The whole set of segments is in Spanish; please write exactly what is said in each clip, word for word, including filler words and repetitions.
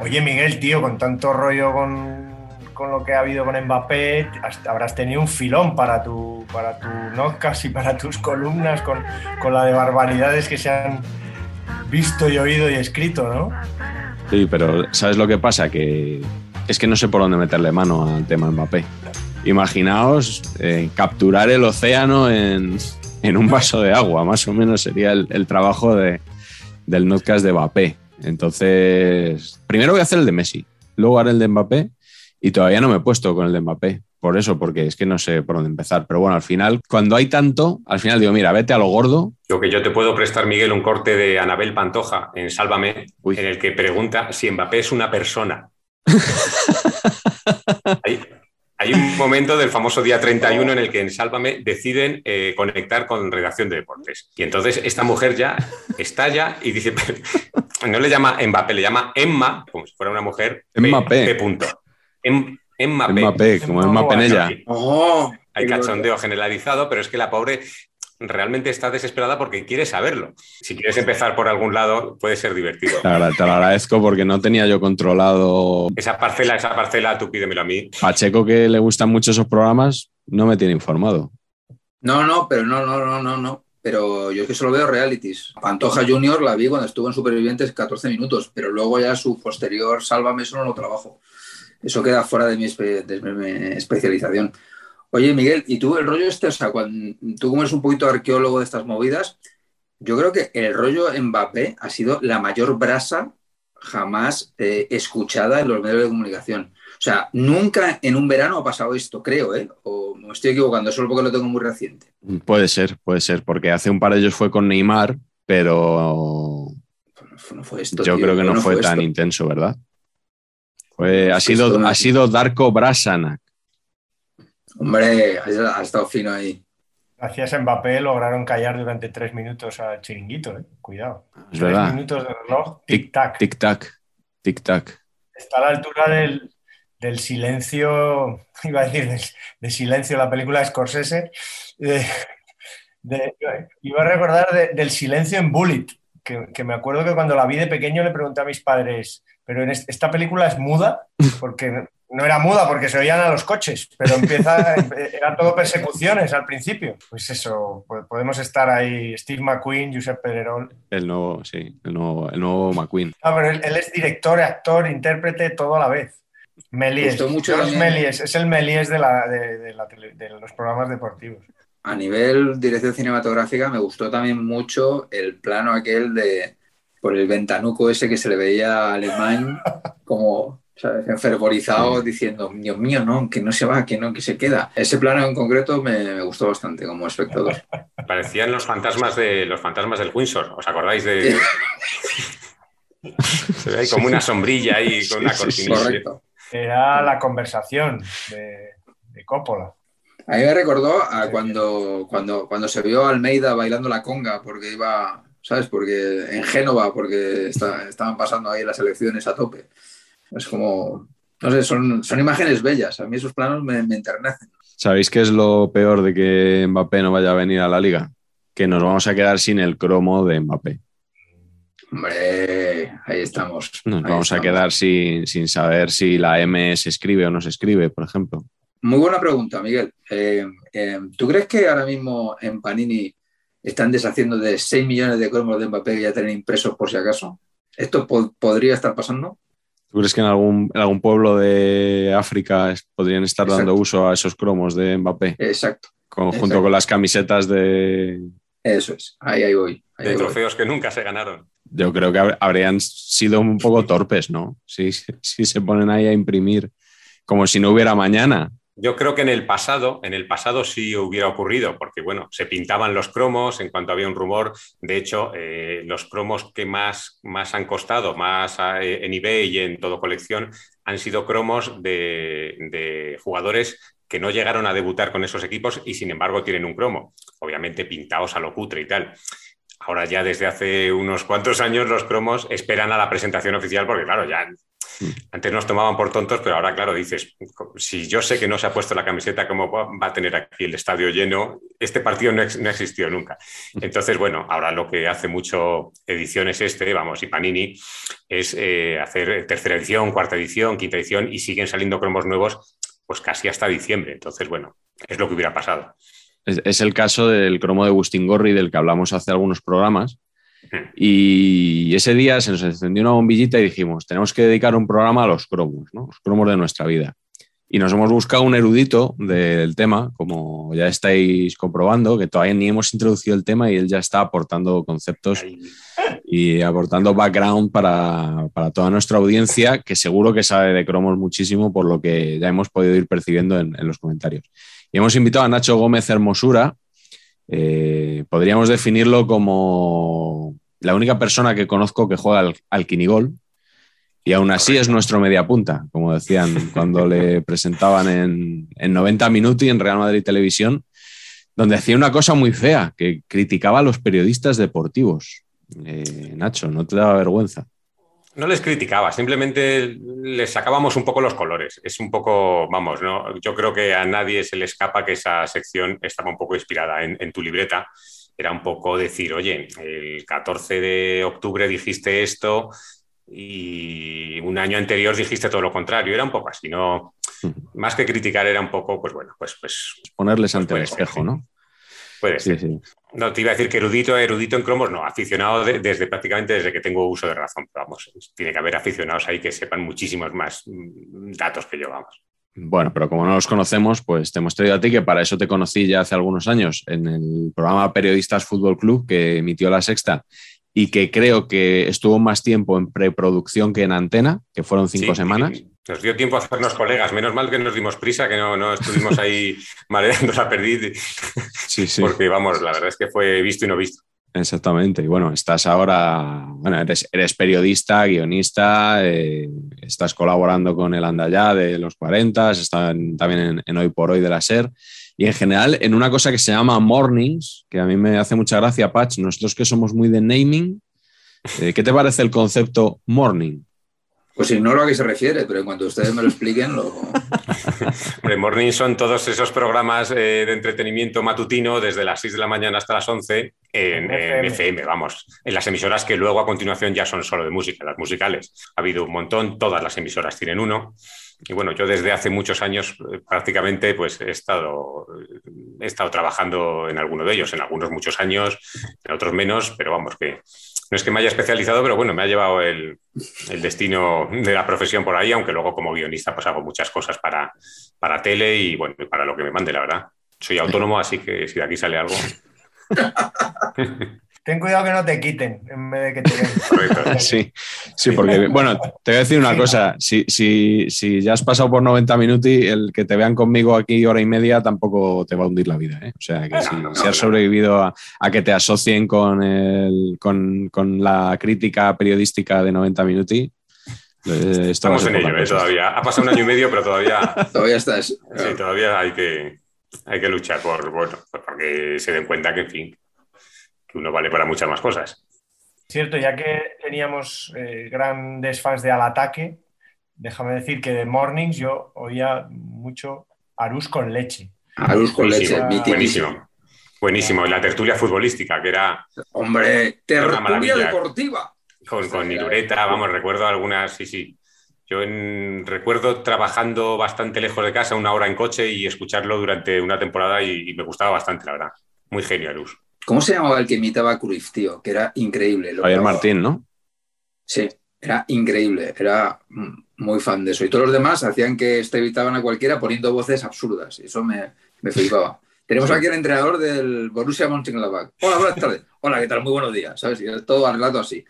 Oye, Miguel, tío, con tanto rollo con, con lo que ha habido con Mbappé, hasta habrás tenido un filón para tu para tu podcast y para tus columnas con, con la de barbaridades que se han visto y oído y escrito, ¿no? Sí, pero ¿sabes lo que pasa? Que es que no sé por dónde meterle mano al tema Mbappé. Imaginaos eh, capturar el océano en, en un vaso de agua, más o menos sería el, el trabajo de, del podcast de Mbappé. Entonces, primero voy a hacer el de Messi, luego haré el de Mbappé y todavía no me he puesto con el de Mbappé, por eso, porque es que no sé por dónde empezar. Pero bueno, al final, cuando hay tanto, al final digo, mira, vete a lo gordo. Yo que yo te puedo prestar, Miguel, un corte de Anabel Pantoja en Sálvame, Uy. En el que pregunta si Mbappé es una persona. hay, hay un momento del famoso día treinta y uno en el que en Sálvame deciden eh, conectar con Redacción de Deportes. Y entonces esta mujer ya estalla y dice... No le llama Mbappé, le llama Emma, como si fuera una mujer. Mbappé. Punto. Em, Mbappé. Mbappé, como Mbappé en ella. Oh, Hay cachondeo generalizado, pero es que la pobre realmente está desesperada porque quiere saberlo. Si quieres empezar por algún lado, puede ser divertido. Te lo agradezco porque no tenía yo controlado... Esa parcela, esa parcela, tú pídemelo a mí. Pacheco, que le gustan mucho esos programas, no me tiene informado. No, no, pero no, no, no, no, no. Pero yo es que solo veo realities. Pantoja Junior la vi cuando estuvo en Supervivientes catorce minutos, pero luego ya su posterior Sálvame solo no lo trabajo. Eso queda fuera de mi, espe- de mi especialización. Oye, Miguel, ¿y tú el rollo este? O sea, cuando, tú como eres un poquito arqueólogo de estas movidas, yo creo que el rollo Mbappé ha sido la mayor brasa jamás eh, escuchada en los medios de comunicación. O sea, nunca en un verano ha pasado esto, creo, ¿eh? O me estoy equivocando, solo porque lo tengo muy reciente. Puede ser, puede ser, porque hace un par de ellos fue con Neymar, pero... No fue esto, Yo tío, creo que no, no fue, fue tan intenso, ¿verdad? Fue, no ha sido, esto, ha sido Darko Brasanac. Hombre, ha estado fino ahí. Gracias a Mbappé lograron callar durante tres minutos al Chiringuito, ¿eh? Cuidado. Es verdad. Tres minutos de reloj, tic-tac. Tic-tac, tic-tac. Está a la altura del... del silencio, iba a decir, de, de silencio, la película de Scorsese, de, de, iba a recordar de, del silencio en Bullet, que, que me acuerdo que cuando la vi de pequeño le pregunté a mis padres, pero en este, esta película es muda, porque no era muda, porque se oían a los coches, pero empieza, era todo persecuciones al principio. Pues eso, podemos estar ahí, Steve McQueen, Joseph Ferrero. El nuevo, sí, el nuevo, el nuevo McQueen. Ah, pero él, él es director, actor, intérprete, todo a la vez. Méliès, Méliès, es el Méliès de, la, de, de, la, de los programas deportivos. A nivel dirección cinematográfica me gustó también mucho el plano aquel de por el ventanuco ese que se le veía a Alemán como, ¿sabes?, enfervorizado, sí, diciendo, Dios mío, no, que no se va, que no, que se queda. Ese plano en concreto me, me gustó bastante como espectador. Parecían los fantasmas de los fantasmas del Windsor, ¿os acordáis de...? Se ve ahí como una sombrilla ahí con la cortina. Correcto. Era la conversación de, de Coppola. A mí me recordó a cuando, cuando, cuando se vio a Almeida bailando la conga porque iba, ¿sabes? Porque en Génova, porque está, estaban pasando ahí las elecciones a tope. Es como No sé, son, son imágenes bellas. A mí esos planos me, me enternecen. ¿Sabéis qué es lo peor de que Mbappé no vaya a venir a la Liga? Que nos vamos a quedar sin el cromo de Mbappé. Hombre, ahí estamos. Nos ahí vamos estamos. a quedar sin, sin saber si la M se escribe o no se escribe, por ejemplo. Muy buena pregunta, Miguel. Eh, eh, ¿Tú crees que ahora mismo en Panini están deshaciendo de seis millones de cromos de Mbappé que ya tienen impresos por si acaso? ¿Esto po- podría estar pasando? ¿Tú crees que en algún, en algún pueblo de África podrían estar Exacto. dando uso a esos cromos de Mbappé? Exacto. Con, junto Exacto. con las camisetas de... Eso es, ahí, ahí voy. Ahí de ahí trofeos voy. Que nunca se ganaron. Yo creo que habrían sido un poco torpes, ¿no? Si, si se ponen ahí a imprimir, como si no hubiera mañana. Yo creo que en el pasado, en el pasado sí hubiera ocurrido, porque bueno, se pintaban los cromos en cuanto había un rumor. De hecho, eh, los cromos que más, más han costado, más eh, en eBay y en todo colección, han sido cromos de, de jugadores que no llegaron a debutar con esos equipos y sin embargo tienen un cromo. Obviamente pintados a lo cutre y tal. Ahora ya desde hace unos cuantos años los cromos esperan a la presentación oficial porque, claro, ya antes nos tomaban por tontos, pero ahora, claro, dices, si yo sé que no se ha puesto la camiseta, ¿cómo va a tener aquí el estadio lleno? Este partido no, ex- no existió nunca. Entonces, bueno, ahora lo que hace mucho Ediciones este, vamos, y Panini, es eh, hacer tercera edición, cuarta edición, quinta edición y siguen saliendo cromos nuevos pues casi hasta diciembre. Entonces, bueno, es lo que hubiera pasado. Es el caso del cromo de Bustingorri del que hablamos hace algunos programas y ese día se nos encendió una bombillita y dijimos tenemos que dedicar un programa a los cromos, ¿no? Los cromos de nuestra vida. Y nos hemos buscado un erudito del tema, como ya estáis comprobando, que todavía ni hemos introducido el tema y él ya está aportando conceptos y aportando background para, para toda nuestra audiencia, que seguro que sabe de cromos muchísimo por lo que ya hemos podido ir percibiendo en, en los comentarios. Y hemos invitado a Nacho Gómez Hermosura. Eh, podríamos definirlo como la única persona que conozco que juega al, al Kinigol y aún así es nuestro mediapunta, como decían cuando le presentaban en, en noventa minutos y en Real Madrid Televisión, donde hacía una cosa muy fea, que criticaba a los periodistas deportivos. Eh, Nacho, ¿no te daba vergüenza? No les criticaba, simplemente les sacábamos un poco los colores. Es un poco, vamos, ¿no? Yo creo que a nadie se le escapa que esa sección estaba un poco inspirada en, en tu libreta. Era un poco decir, oye, el catorce de octubre dijiste esto y un año anterior dijiste todo lo contrario. Era un poco así, ¿no? Más que criticar era un poco, pues bueno, pues... pues ponerles ante el espejo, ¿no? Puede ser. Sí, sí. No, te iba a decir que erudito, erudito en cromos, no, aficionado de, desde prácticamente desde que tengo uso de razón, pero vamos, tiene que haber aficionados ahí que sepan muchísimos más datos que yo, vamos. Bueno, pero como no los conocemos, pues te hemos traído a ti, que para eso te conocí ya hace algunos años en el programa Periodistas Fútbol Club que emitió La Sexta y que creo que estuvo más tiempo en preproducción que en antena, que fueron cinco sí, semanas. Sí. Nos dio tiempo a hacernos colegas, menos mal que nos dimos prisa, que no, no estuvimos ahí mareando la perdiz, sí, sí. Porque vamos, la verdad es que fue visto y no visto. Exactamente, y bueno, estás ahora, bueno, eres, eres periodista, guionista, eh, estás colaborando con el Andallá de los cuarenta, están también en, en Hoy por Hoy de la S E R, y en general en una cosa que se llama Mornings, que a mí me hace mucha gracia, Patch, nosotros que somos muy de naming, eh, ¿qué te parece el concepto morning? Pues ignoro a qué se refiere, pero en cuanto ustedes me lo expliquen... Lo... Hombre, Morning son todos esos programas eh, de entretenimiento matutino desde las seis de la mañana hasta las once en, en F M, vamos. En las emisoras que luego a continuación ya son solo de música, las musicales. Ha habido un montón, todas las emisoras tienen uno. Y bueno, yo desde hace muchos años eh, prácticamente pues he estado, he estado trabajando en alguno de ellos, en algunos muchos años, en otros menos, pero vamos que... No es que me haya especializado, pero bueno, me ha llevado el, el destino de la profesión por ahí, aunque luego como guionista pues hago muchas cosas para, para tele y bueno, para lo que me mande, la verdad. Soy autónomo, así que si de aquí sale algo... Ten cuidado que no te quiten en vez de que te den. Correcto. Sí, sí, porque, bueno, te voy a decir una sí, cosa. Si, si, si ya has pasado por noventa minutos, el que te vean conmigo aquí hora y media tampoco te va a hundir la vida, ¿eh? O sea, que no, si, no, si has no, sobrevivido no. A, a que te asocien con, el, con, con la crítica periodística de noventa minutos, eh, estamos en ello, ¿eh? Todavía. Ha pasado un año y medio, pero todavía... Todavía estás. Sí, todavía hay que, hay que luchar por, bueno, por que se den cuenta que, en fin... que uno vale para muchas más cosas. Cierto, ya que teníamos eh, grandes fans de Al Ataque, déjame decir que de Mornings yo oía mucho arús con leche. Arús con leche, buenísimo. Buenísimo. Buenísimo. La tertulia futbolística, que era... Hombre, tertulia deportiva. Con, con Irureta, vamos, recuerdo algunas, sí, sí. Yo en, recuerdo trabajando bastante lejos de casa, una hora en coche, y escucharlo durante una temporada y, y me gustaba bastante, la verdad. Muy genio, Arús. ¿Cómo se llamaba el que imitaba a Cruyff, tío? Que era increíble. Lo Javier que... Martín, ¿no? Sí, era increíble. Era muy fan de eso. Y todos los demás hacían que este evitaban a cualquiera poniendo voces absurdas. Y eso me, me flipaba. Tenemos aquí al entrenador del Borussia Mönchengladbach. Hola, buenas tardes. Hola, ¿qué tal? Muy buenos días. ¿Sabes? Y todo arreglado así.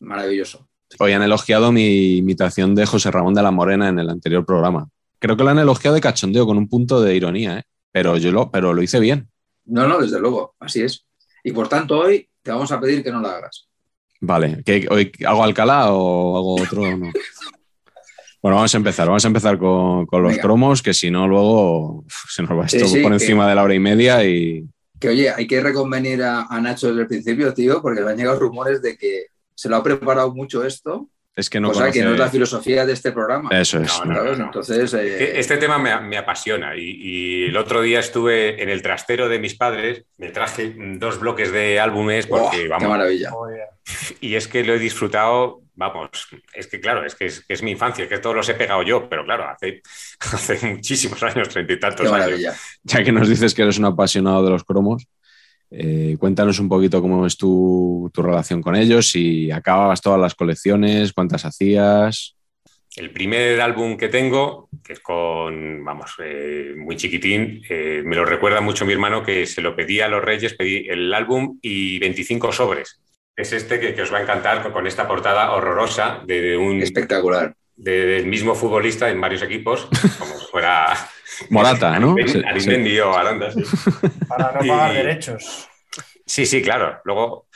Maravilloso. Hoy han elogiado mi imitación de José Ramón de la Morena en el anterior programa. Creo que lo han elogiado de cachondeo, con un punto de ironía, ¿eh? Pero yo lo, pero lo hice bien. No, no, desde luego. Así es. Y por tanto, hoy te vamos a pedir que no la hagas. Vale. ¿Que hoy hago Alcalá o hago otro? No. Bueno, vamos a empezar. Vamos a empezar con, con los Venga. cromos, que si no luego se nos va esto sí, sí, por encima que, de la hora y media y... Que oye, hay que reconvenir a, a Nacho desde el principio, tío, porque me han llegado rumores de que se lo ha preparado mucho esto. Es que no cosa conoce... que no es la filosofía de este programa. Eso es. No, no, no, no. Entonces, eh... este tema me, me apasiona y, y el otro día estuve en el trastero de mis padres, me traje dos bloques de álbumes porque, oh, vamos... ¡Qué maravilla! Y es que lo he disfrutado, vamos, es que claro, es que es, que es mi infancia, es que todos los he pegado yo, pero claro, hace, hace muchísimos años, treinta y tantos años. ¡Qué maravilla! Ya que nos dices que eres un apasionado de los cromos, Eh, cuéntanos un poquito cómo es tu, tu relación con ellos, si acababas todas las colecciones, cuántas hacías. El primer álbum que tengo, que es con, vamos, eh, muy chiquitín, eh, me lo recuerda mucho mi hermano, que se lo pedí a los Reyes, pedí el álbum y veinticinco sobres. Es este que, que os va a encantar, con, con esta portada horrorosa de, de un... Espectacular. De, del mismo futbolista en varios equipos, como fuera... Morata, ¿no? Arismendi o Aranda, sí. Para no pagar y... derechos. Sí, sí, claro. Luego,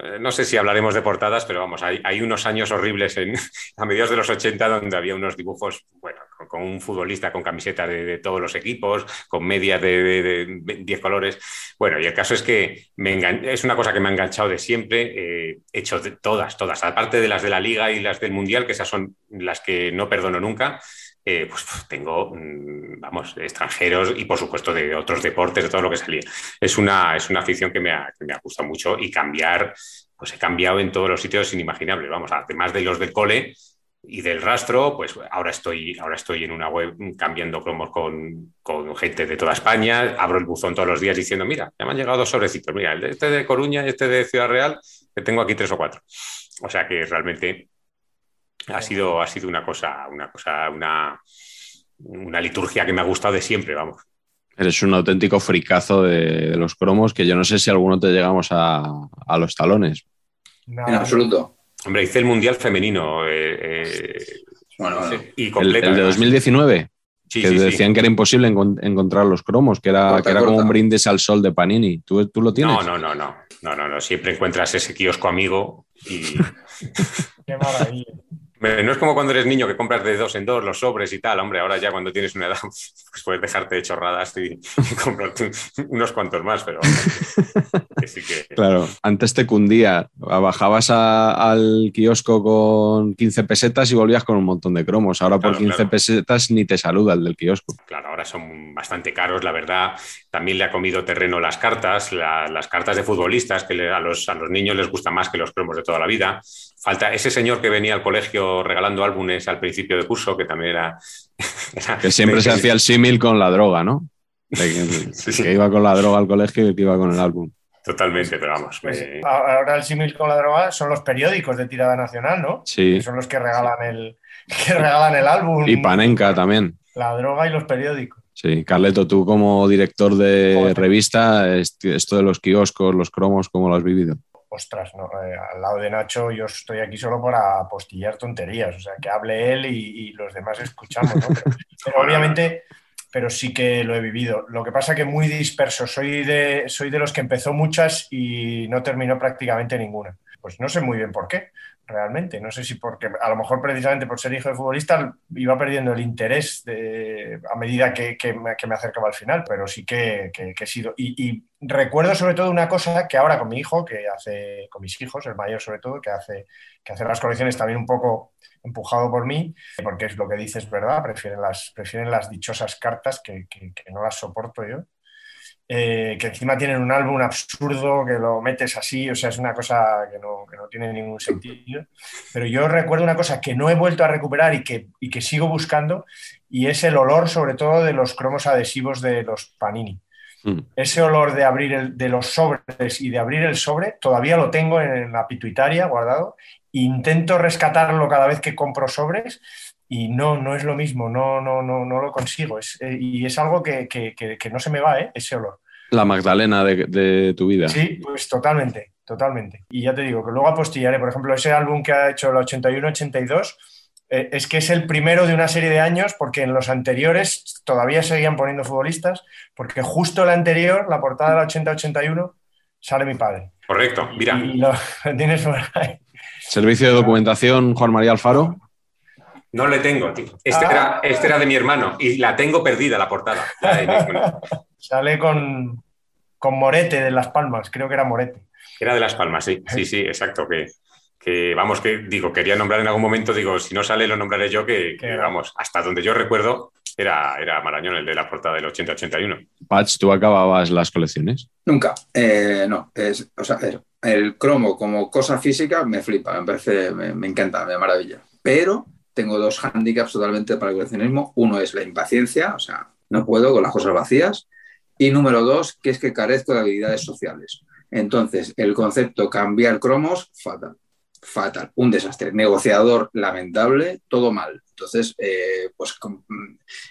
eh, no sé si hablaremos de portadas, pero vamos, hay, hay unos años horribles en, a mediados de los ochenta, donde había unos dibujos, bueno, con, con un futbolista con camiseta de, de todos los equipos, con medias de diez colores. Bueno, y el caso es que me engan... es una cosa que me ha enganchado de siempre. Eh, he hecho de todas, todas, aparte de las de la Liga y las del Mundial, que esas son las que no perdono nunca. Eh, pues tengo, vamos, extranjeros y por supuesto de otros deportes, de todo lo que salía. Es una, es una afición que me ha, que me ha gustado mucho y cambiar, pues he cambiado en todos los sitios inimaginables. Vamos, además de los del cole y del rastro, pues ahora estoy, ahora estoy en una web cambiando cromos con, con gente de toda España. Abro el buzón todos los días diciendo, mira, ya me han llegado dos sobrecitos, mira, este de Coruña, este de Ciudad Real, que tengo aquí tres o cuatro. O sea que realmente... Ha sido, ha sido una cosa, una cosa, una, una liturgia que me ha gustado de siempre, vamos. Eres un auténtico fricazo de, de los cromos, que yo no sé si alguno te llegamos a, a los talones. No, en absoluto. Hombre, hice el Mundial femenino. Eh, eh, bueno, bueno. Y completo, el, el de dos mil diecinueve, sí, que sí, decían sí. que era imposible encont- encontrar los cromos, que era, corta, que era como un brindis al sol de Panini. ¿Tú, tú lo tienes? No, no, no, no, no, no, no. Siempre encuentras ese kiosco amigo y... Qué maravilla. No es como cuando eres niño que compras de dos en dos los sobres y tal, hombre, ahora ya cuando tienes una edad pues puedes dejarte de chorradas y, y comprar unos cuantos más, pero que sí que... Claro, antes te cundía, bajabas a, al kiosco con quince pesetas y volvías con un montón de cromos, ahora claro, por quince claro. pesetas ni te saluda el del kiosco. Claro, ahora son bastante caros, la verdad, también le ha comido terreno las cartas, la, las cartas de futbolistas que le, a, los, a los niños les gusta más que los cromos de toda la vida. Falta ese señor que venía al colegio regalando álbumes al principio de curso, que también era... era que siempre de... se hacía el símil con la droga, ¿no? De que, sí. que iba con la droga al colegio y que iba con el álbum. Totalmente, pero vamos. Pues me... Ahora el símil con la droga son los periódicos de tirada nacional, ¿no? Sí. Que son los que regalan el, que regalan el álbum. Y Panenka también. La droga y los periódicos. Sí, Carleto, tú como director de Joder. revista, esto de los kioscos, los cromos, ¿cómo lo has vivido? Ostras, no, eh, al lado de Nacho yo estoy aquí solo para apostillar tonterías, o sea, que hable él y, y los demás escuchamos, ¿no? Pero, pero obviamente, pero sí que lo he vivido. Lo que pasa que muy disperso, soy de, soy de los que empezó muchas y no terminó prácticamente ninguna. Pues no sé muy bien por qué, realmente. No sé si porque, a lo mejor precisamente por ser hijo de futbolista, iba perdiendo el interés de, a medida que, que, me, que me acercaba al final, pero sí que, que, que he sido. Y, y recuerdo sobre todo una cosa que ahora con mi hijo, que hace, con mis hijos, el mayor sobre todo, que hace, que hace las colecciones también un poco empujado por mí, porque es lo que dices, ¿verdad? Prefieren las, prefieren las dichosas cartas que, que, que no las soporto yo. Eh, que encima tienen un álbum absurdo, que lo metes así, o sea, es una cosa que no, que no tiene ningún sentido. Pero yo recuerdo una cosa que no he vuelto a recuperar y que, y que sigo buscando, y es el olor, sobre todo, de los cromos adhesivos de los Panini. Mm. Ese olor de abrir el, de los sobres y de abrir el sobre, todavía lo tengo en la pituitaria guardado. Intento rescatarlo cada vez que compro sobres, y no, no es lo mismo, no, no, no, no lo consigo. Es, eh, y es algo que, que, que, que no se me va, ¿eh? Ese olor. La Magdalena de, de tu vida. Sí, pues totalmente, totalmente. Y ya te digo que luego apostillaré, por ejemplo, ese álbum que ha hecho el ochenta y uno ochenta y dos, eh, es que es el primero de una serie de años, porque en los anteriores todavía seguían poniendo futbolistas, porque justo el anterior, la portada del ochenta ochenta y uno, sale mi padre. Correcto, mira. Y, y lo, tienes por ahí. Servicio de documentación, Juan María Alfaro. No le tengo, tío. Este, ah. era, este era de mi hermano y la tengo perdida, la portada. La Sale con, con Morete de Las Palmas, creo que era Morete. Era de Las Palmas, sí, sí, sí, exacto. Que, que vamos, que digo, quería nombrar en algún momento, digo, si no sale lo nombraré yo, que, que vamos, hasta donde yo recuerdo era, era Marañón, el de la portada del ochenta ochenta y uno. Patch, ¿tú acababas las colecciones? Nunca, eh, no, es, o sea, el, el cromo como cosa física me flipa, me parece, me, me encanta, me maravilla, pero... Tengo dos hándicaps totalmente para el coleccionismo. Uno es la impaciencia, o sea, no puedo con las cosas vacías. Y número dos, que es que carezco de habilidades sociales. Entonces, el concepto cambiar cromos, fatal, fatal, un desastre. Negociador lamentable, todo mal. Entonces, eh, pues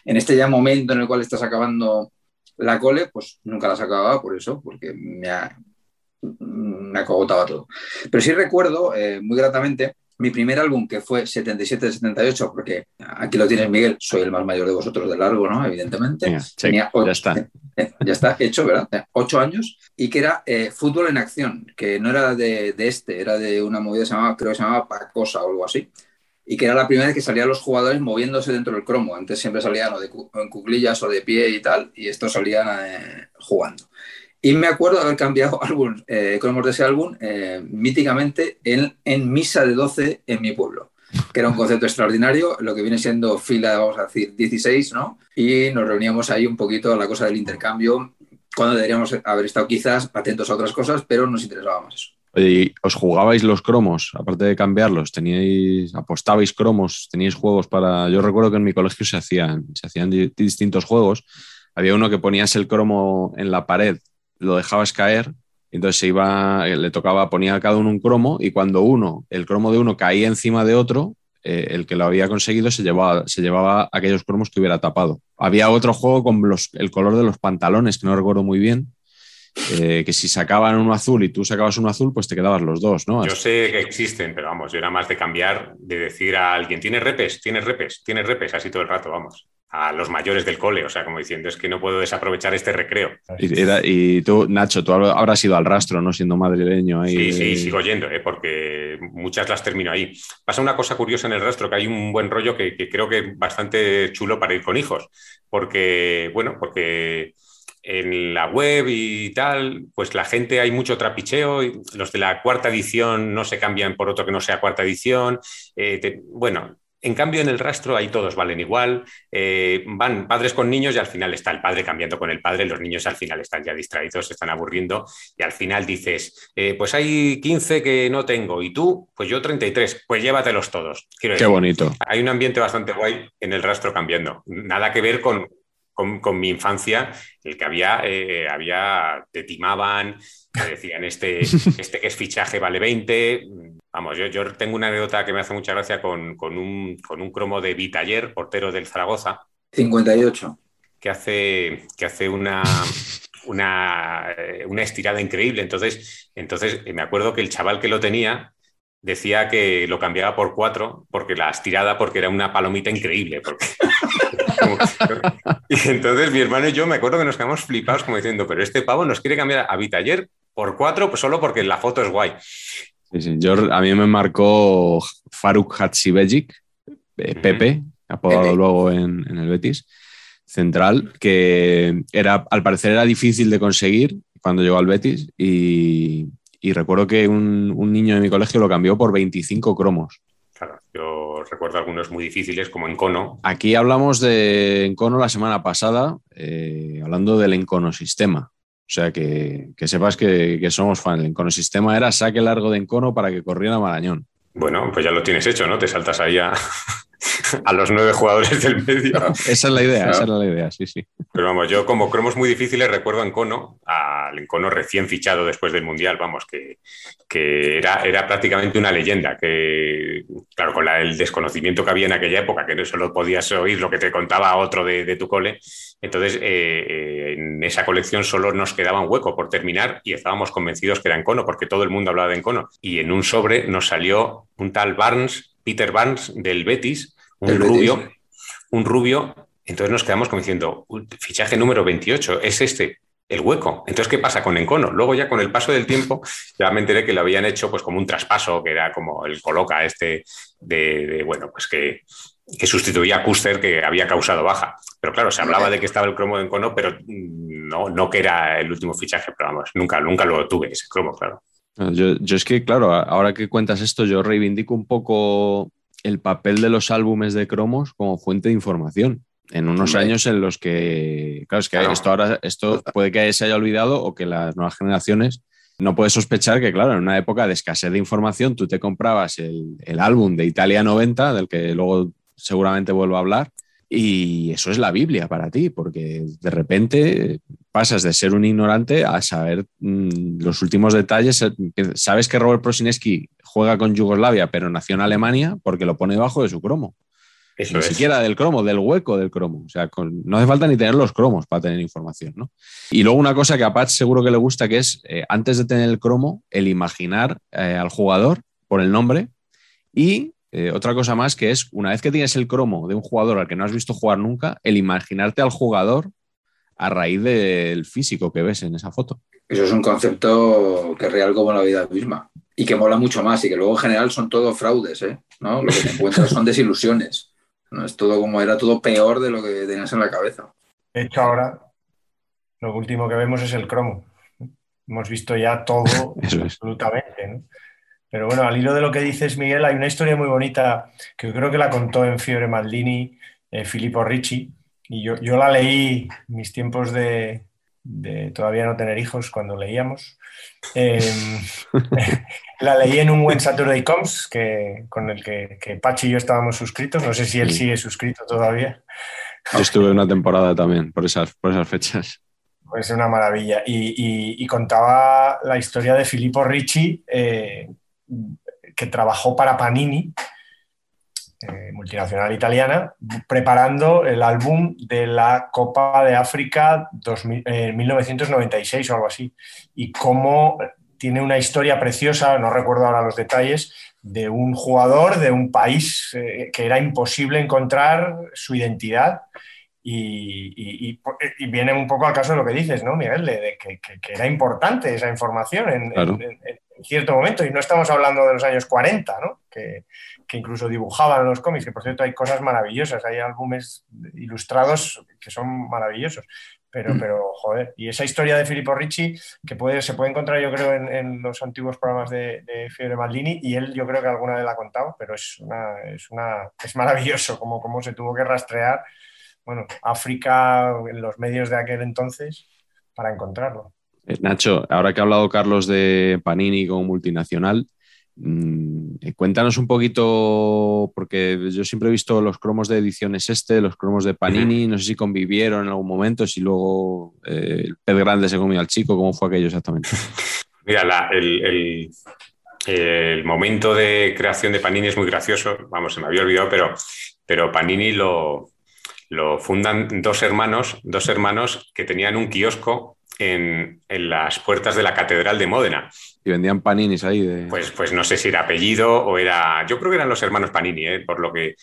en este ya momento en el cual estás acabando la cole, pues nunca las acababa por eso, porque me, ha, me acogotaba todo. Pero sí recuerdo eh, muy gratamente... Mi primer álbum, que fue setenta y siete setenta y ocho, porque aquí lo tienes, Miguel, soy el más mayor de vosotros de largo, ¿no? Evidentemente. Venga, check, tenía ocho, ya está. Eh, ya está hecho, ¿verdad? Tenía ocho años. Y que era eh, Fútbol en Acción, que no era de, de este, era de una movida que se llamaba, creo que se llamaba Pacosa o algo así. Y que era la primera vez que salían los jugadores moviéndose dentro del cromo. Antes siempre salían o de, en cuclillas o de pie y tal, y estos salían eh, jugando. Y me acuerdo de haber cambiado álbum, eh, cromos de ese álbum eh, míticamente en, en misa de doce en mi pueblo, que era un concepto extraordinario, lo que viene siendo fila, vamos a decir, dieciséis, ¿no? Y nos reuníamos ahí un poquito a la cosa del intercambio, cuando deberíamos haber estado quizás atentos a otras cosas, pero nos interesaba más eso. Oye, ¿os jugabais los cromos? Aparte de cambiarlos, teníais, apostabais cromos, teníais juegos para... Yo recuerdo que en mi colegio se hacían, se hacían di- distintos juegos. Había uno que ponías el cromo en la pared, lo dejabas caer, entonces se iba, le tocaba, ponía a cada uno un cromo, y cuando uno, el cromo de uno caía encima de otro, eh, el que lo había conseguido se llevaba, se llevaba aquellos cromos que hubiera tapado. Había otro juego con los, el color de los pantalones, que no recuerdo muy bien, eh, que si sacaban uno azul y tú sacabas uno azul, pues te quedabas los dos, ¿no? Yo sé que existen, pero vamos, yo era más de cambiar, de decir a alguien, tienes repes, tienes repes, tienes repes, así todo el rato, vamos. A los mayores del cole, o sea, como diciendo, es que no puedo desaprovechar este recreo. Y, era, y tú, Nacho, tú habrás ido al rastro, ¿no? Siendo madrileño. Ahí, sí, sí, ahí... sigo yendo, ¿eh? Porque muchas las termino ahí. Pasa una cosa curiosa en el rastro, que hay un buen rollo que, que creo que es bastante chulo para ir con hijos. Porque, bueno, porque en la web y tal, pues la gente, hay mucho trapicheo, y los de la cuarta edición no se cambian por otro que no sea cuarta edición. Eh, te, bueno... En cambio, en el rastro ahí todos valen igual, eh, van padres con niños y al final está el padre cambiando con el padre, los niños al final están ya distraídos, se están aburriendo y al final dices, eh, pues hay quince que no tengo y tú, pues yo treinta y tres, pues llévatelos todos. Quiero decir, qué bonito. Hay un ambiente bastante guay en el rastro cambiando, nada que ver con... Con, con mi infancia, el que había, eh, había te timaban, te decían, este, este que es fichaje vale veinte. Vamos, yo, yo tengo una anécdota que me hace mucha gracia con, con, un, con un cromo de Vitaller, portero del Zaragoza. cincuenta y ocho. Que hace, que hace una, una, una estirada increíble. Entonces, entonces, me acuerdo que el chaval que lo tenía... decía que lo cambiaba por cuatro porque la estirada, porque era una palomita increíble. Porque... y entonces mi hermano y yo me acuerdo que nos quedamos flipados como diciendo, pero este pavo nos quiere cambiar a Vitaller por cuatro pues solo porque la foto es guay. Sí, sí. Yo, a mí me marcó Faruk Hatsibegic, eh, Pepe, apodado Pepe. luego en, en el Betis, central, que era, al parecer era difícil de conseguir cuando llegó al Betis y, y recuerdo que un, un niño de mi colegio lo cambió por veinticinco cromos. Claro, yo recuerdo algunos muy difíciles, como N'Kono. Aquí hablamos de N'Kono la semana pasada, eh, hablando del N'Kono sistema. O sea, que, que sepas que, que somos fan. El N'Kono sistema era saque largo de N'Kono para que corriera Marañón. Bueno, pues ya lo tienes hecho, ¿no? Te saltas ahí a, a los nueve jugadores del medio. No, esa es la idea, ¿no? Esa es la idea, sí, sí. Pero vamos, yo como cromos muy difíciles recuerdo a N'Kono, al N'Kono recién fichado después del Mundial, vamos, que, que era, era prácticamente una leyenda. Que claro, con la, el desconocimiento que había en aquella época, que no solo podías oír lo que te contaba otro de, de tu cole. Entonces, eh, en esa colección solo nos quedaba un hueco por terminar y estábamos convencidos que era N'Kono, porque todo el mundo hablaba de N'Kono. Y en un sobre nos salió un tal Barnes, Peter Barnes, del Betis, un rubio, Betis. un rubio. Entonces nos quedamos como diciendo, fichaje número veintiocho, es este, el hueco. Entonces, ¿qué pasa con N'Kono? Luego ya con el paso del tiempo, ya me enteré que lo habían hecho pues como un traspaso, que era como el coloca este de, de bueno, pues que... que sustituía a Custer, que había causado baja. Pero claro, se hablaba de que estaba el cromo de N'Kono, pero no, no que era el último fichaje, pero vamos, nunca, nunca lo tuve ese cromo, claro. Yo, yo es que, claro, ahora que cuentas esto, yo reivindico un poco el papel de los álbumes de cromos como fuente de información. En unos años en los que, claro, es que claro. esto ahora esto puede que se haya olvidado o que las nuevas generaciones... No puedes sospechar que, claro, en una época de escasez de información, tú te comprabas el, el álbum de Italia noventa, del que luego... seguramente vuelvo a hablar, y eso es la Biblia para ti, porque de repente pasas de ser un ignorante a saber mmm, los últimos detalles. Sabes que Robert Prosinecki juega con Yugoslavia, pero nació en Alemania porque lo pone debajo de su cromo. Eso ni es. siquiera del cromo, del hueco del cromo. O sea, con, no hace falta ni tener los cromos para tener información, ¿no? Y luego una cosa que a Pat seguro que le gusta, que es, eh, antes de tener el cromo, el imaginar eh, al jugador por el nombre y... Eh, otra cosa más que es, una vez que tienes el cromo de un jugador al que no has visto jugar nunca, el imaginarte al jugador a raíz del físico que ves en esa foto. Eso es un concepto que es real como la vida misma y que mola mucho más y que luego en general son todo fraudes, ¿eh? ¿No? Lo que te encuentras son desilusiones, ¿no? Es todo como era todo peor de lo que tenías en la cabeza. De hecho ahora lo último que vemos es el cromo. Hemos visto ya todo absolutamente, ¿no? Pero bueno, al hilo de lo que dices, Miguel, hay una historia muy bonita que yo creo que la contó en Fiebre Maldini eh, Filippo Ricci, y yo, yo la leí en mis tiempos de, de todavía no tener hijos cuando leíamos. Eh, la leí en un buen Saturday Coms que, con el que, que Pachi y yo estábamos suscritos, no sé si él sigue suscrito todavía. Yo estuve una temporada también por esas, por esas fechas. Pues una maravilla. Y, y, y contaba la historia de Filippo Ricci, eh, que trabajó para Panini, eh, multinacional italiana, preparando el álbum de la Copa de África dos mil, eh, mil novecientos noventa y seis o algo así, y cómo tiene una historia preciosa, no recuerdo ahora los detalles, de un jugador de un país eh, que era imposible encontrar su identidad. Y, y, y viene un poco al caso de lo que dices, ¿no, Miguel? De, de que, que, que era importante esa información en, claro. en, en, en cierto momento, y no estamos hablando de los años cuarenta, ¿no? Que, que incluso dibujaban los cómics, que por cierto hay cosas maravillosas, hay álbumes ilustrados que son maravillosos, pero, mm. pero joder, y esa historia de Filippo Ricci que puede, se puede encontrar yo creo en, en los antiguos programas de, de Fiebre Maldini, y él yo creo que alguna vez la ha contado, pero es, una, es, una, es maravilloso cómo, cómo se tuvo que rastrear bueno, África en los medios de aquel entonces para encontrarlo. Nacho, ahora que ha hablado Carlos de Panini como multinacional, mmm, cuéntanos un poquito, porque yo siempre he visto los cromos de ediciones este, los cromos de Panini, no sé si convivieron en algún momento, si luego eh, el pez grande se comió al chico, ¿cómo fue aquello exactamente? Mira, la, el... el... El momento de creación de Panini es muy gracioso, vamos, se me había olvidado, pero, pero Panini lo, lo fundan dos hermanos, dos hermanos que tenían un kiosco en, en las puertas de la Catedral de Módena. Y vendían paninis ahí. De... Pues, pues no sé si era apellido o era... Yo creo que eran los hermanos Panini, ¿eh? Por lo que...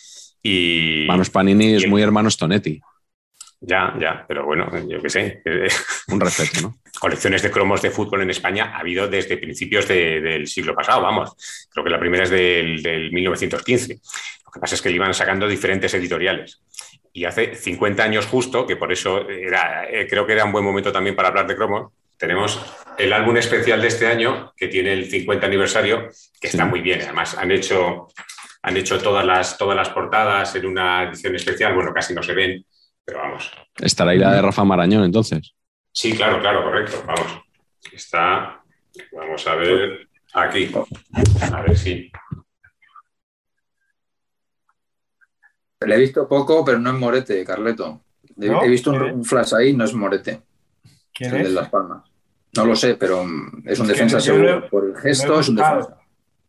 Y... Hermanos Panini y... es muy hermanos Tonetti. Ya, ya, pero bueno, yo qué sé. Un reflejo, ¿no? Colecciones de cromos de fútbol en España ha habido desde principios de, del siglo pasado, vamos. Creo que la primera es del, del mil novecientos quince. Lo que pasa es que le iban sacando diferentes editoriales. Y hace cincuenta años justo, que por eso era, creo que era un buen momento también para hablar de cromos, tenemos el álbum especial de este año, que tiene el cincuenta aniversario, que está muy bien. Además, han hecho, han hecho todas las, todas las portadas en una edición especial. Bueno, casi no se ven, pero vamos. ¿Estará ahí la de Rafa Marañón, entonces? Sí, claro, claro, correcto. Vamos. Está, vamos a ver, aquí. A ver si... Le he visto poco, pero no es Morete, Carleto. ¿No? He visto un, un flash ahí, no es Morete. ¿Quién el es? De Las Palmas. No lo sé, pero es un defensa seguro. Por el gesto es un defensa.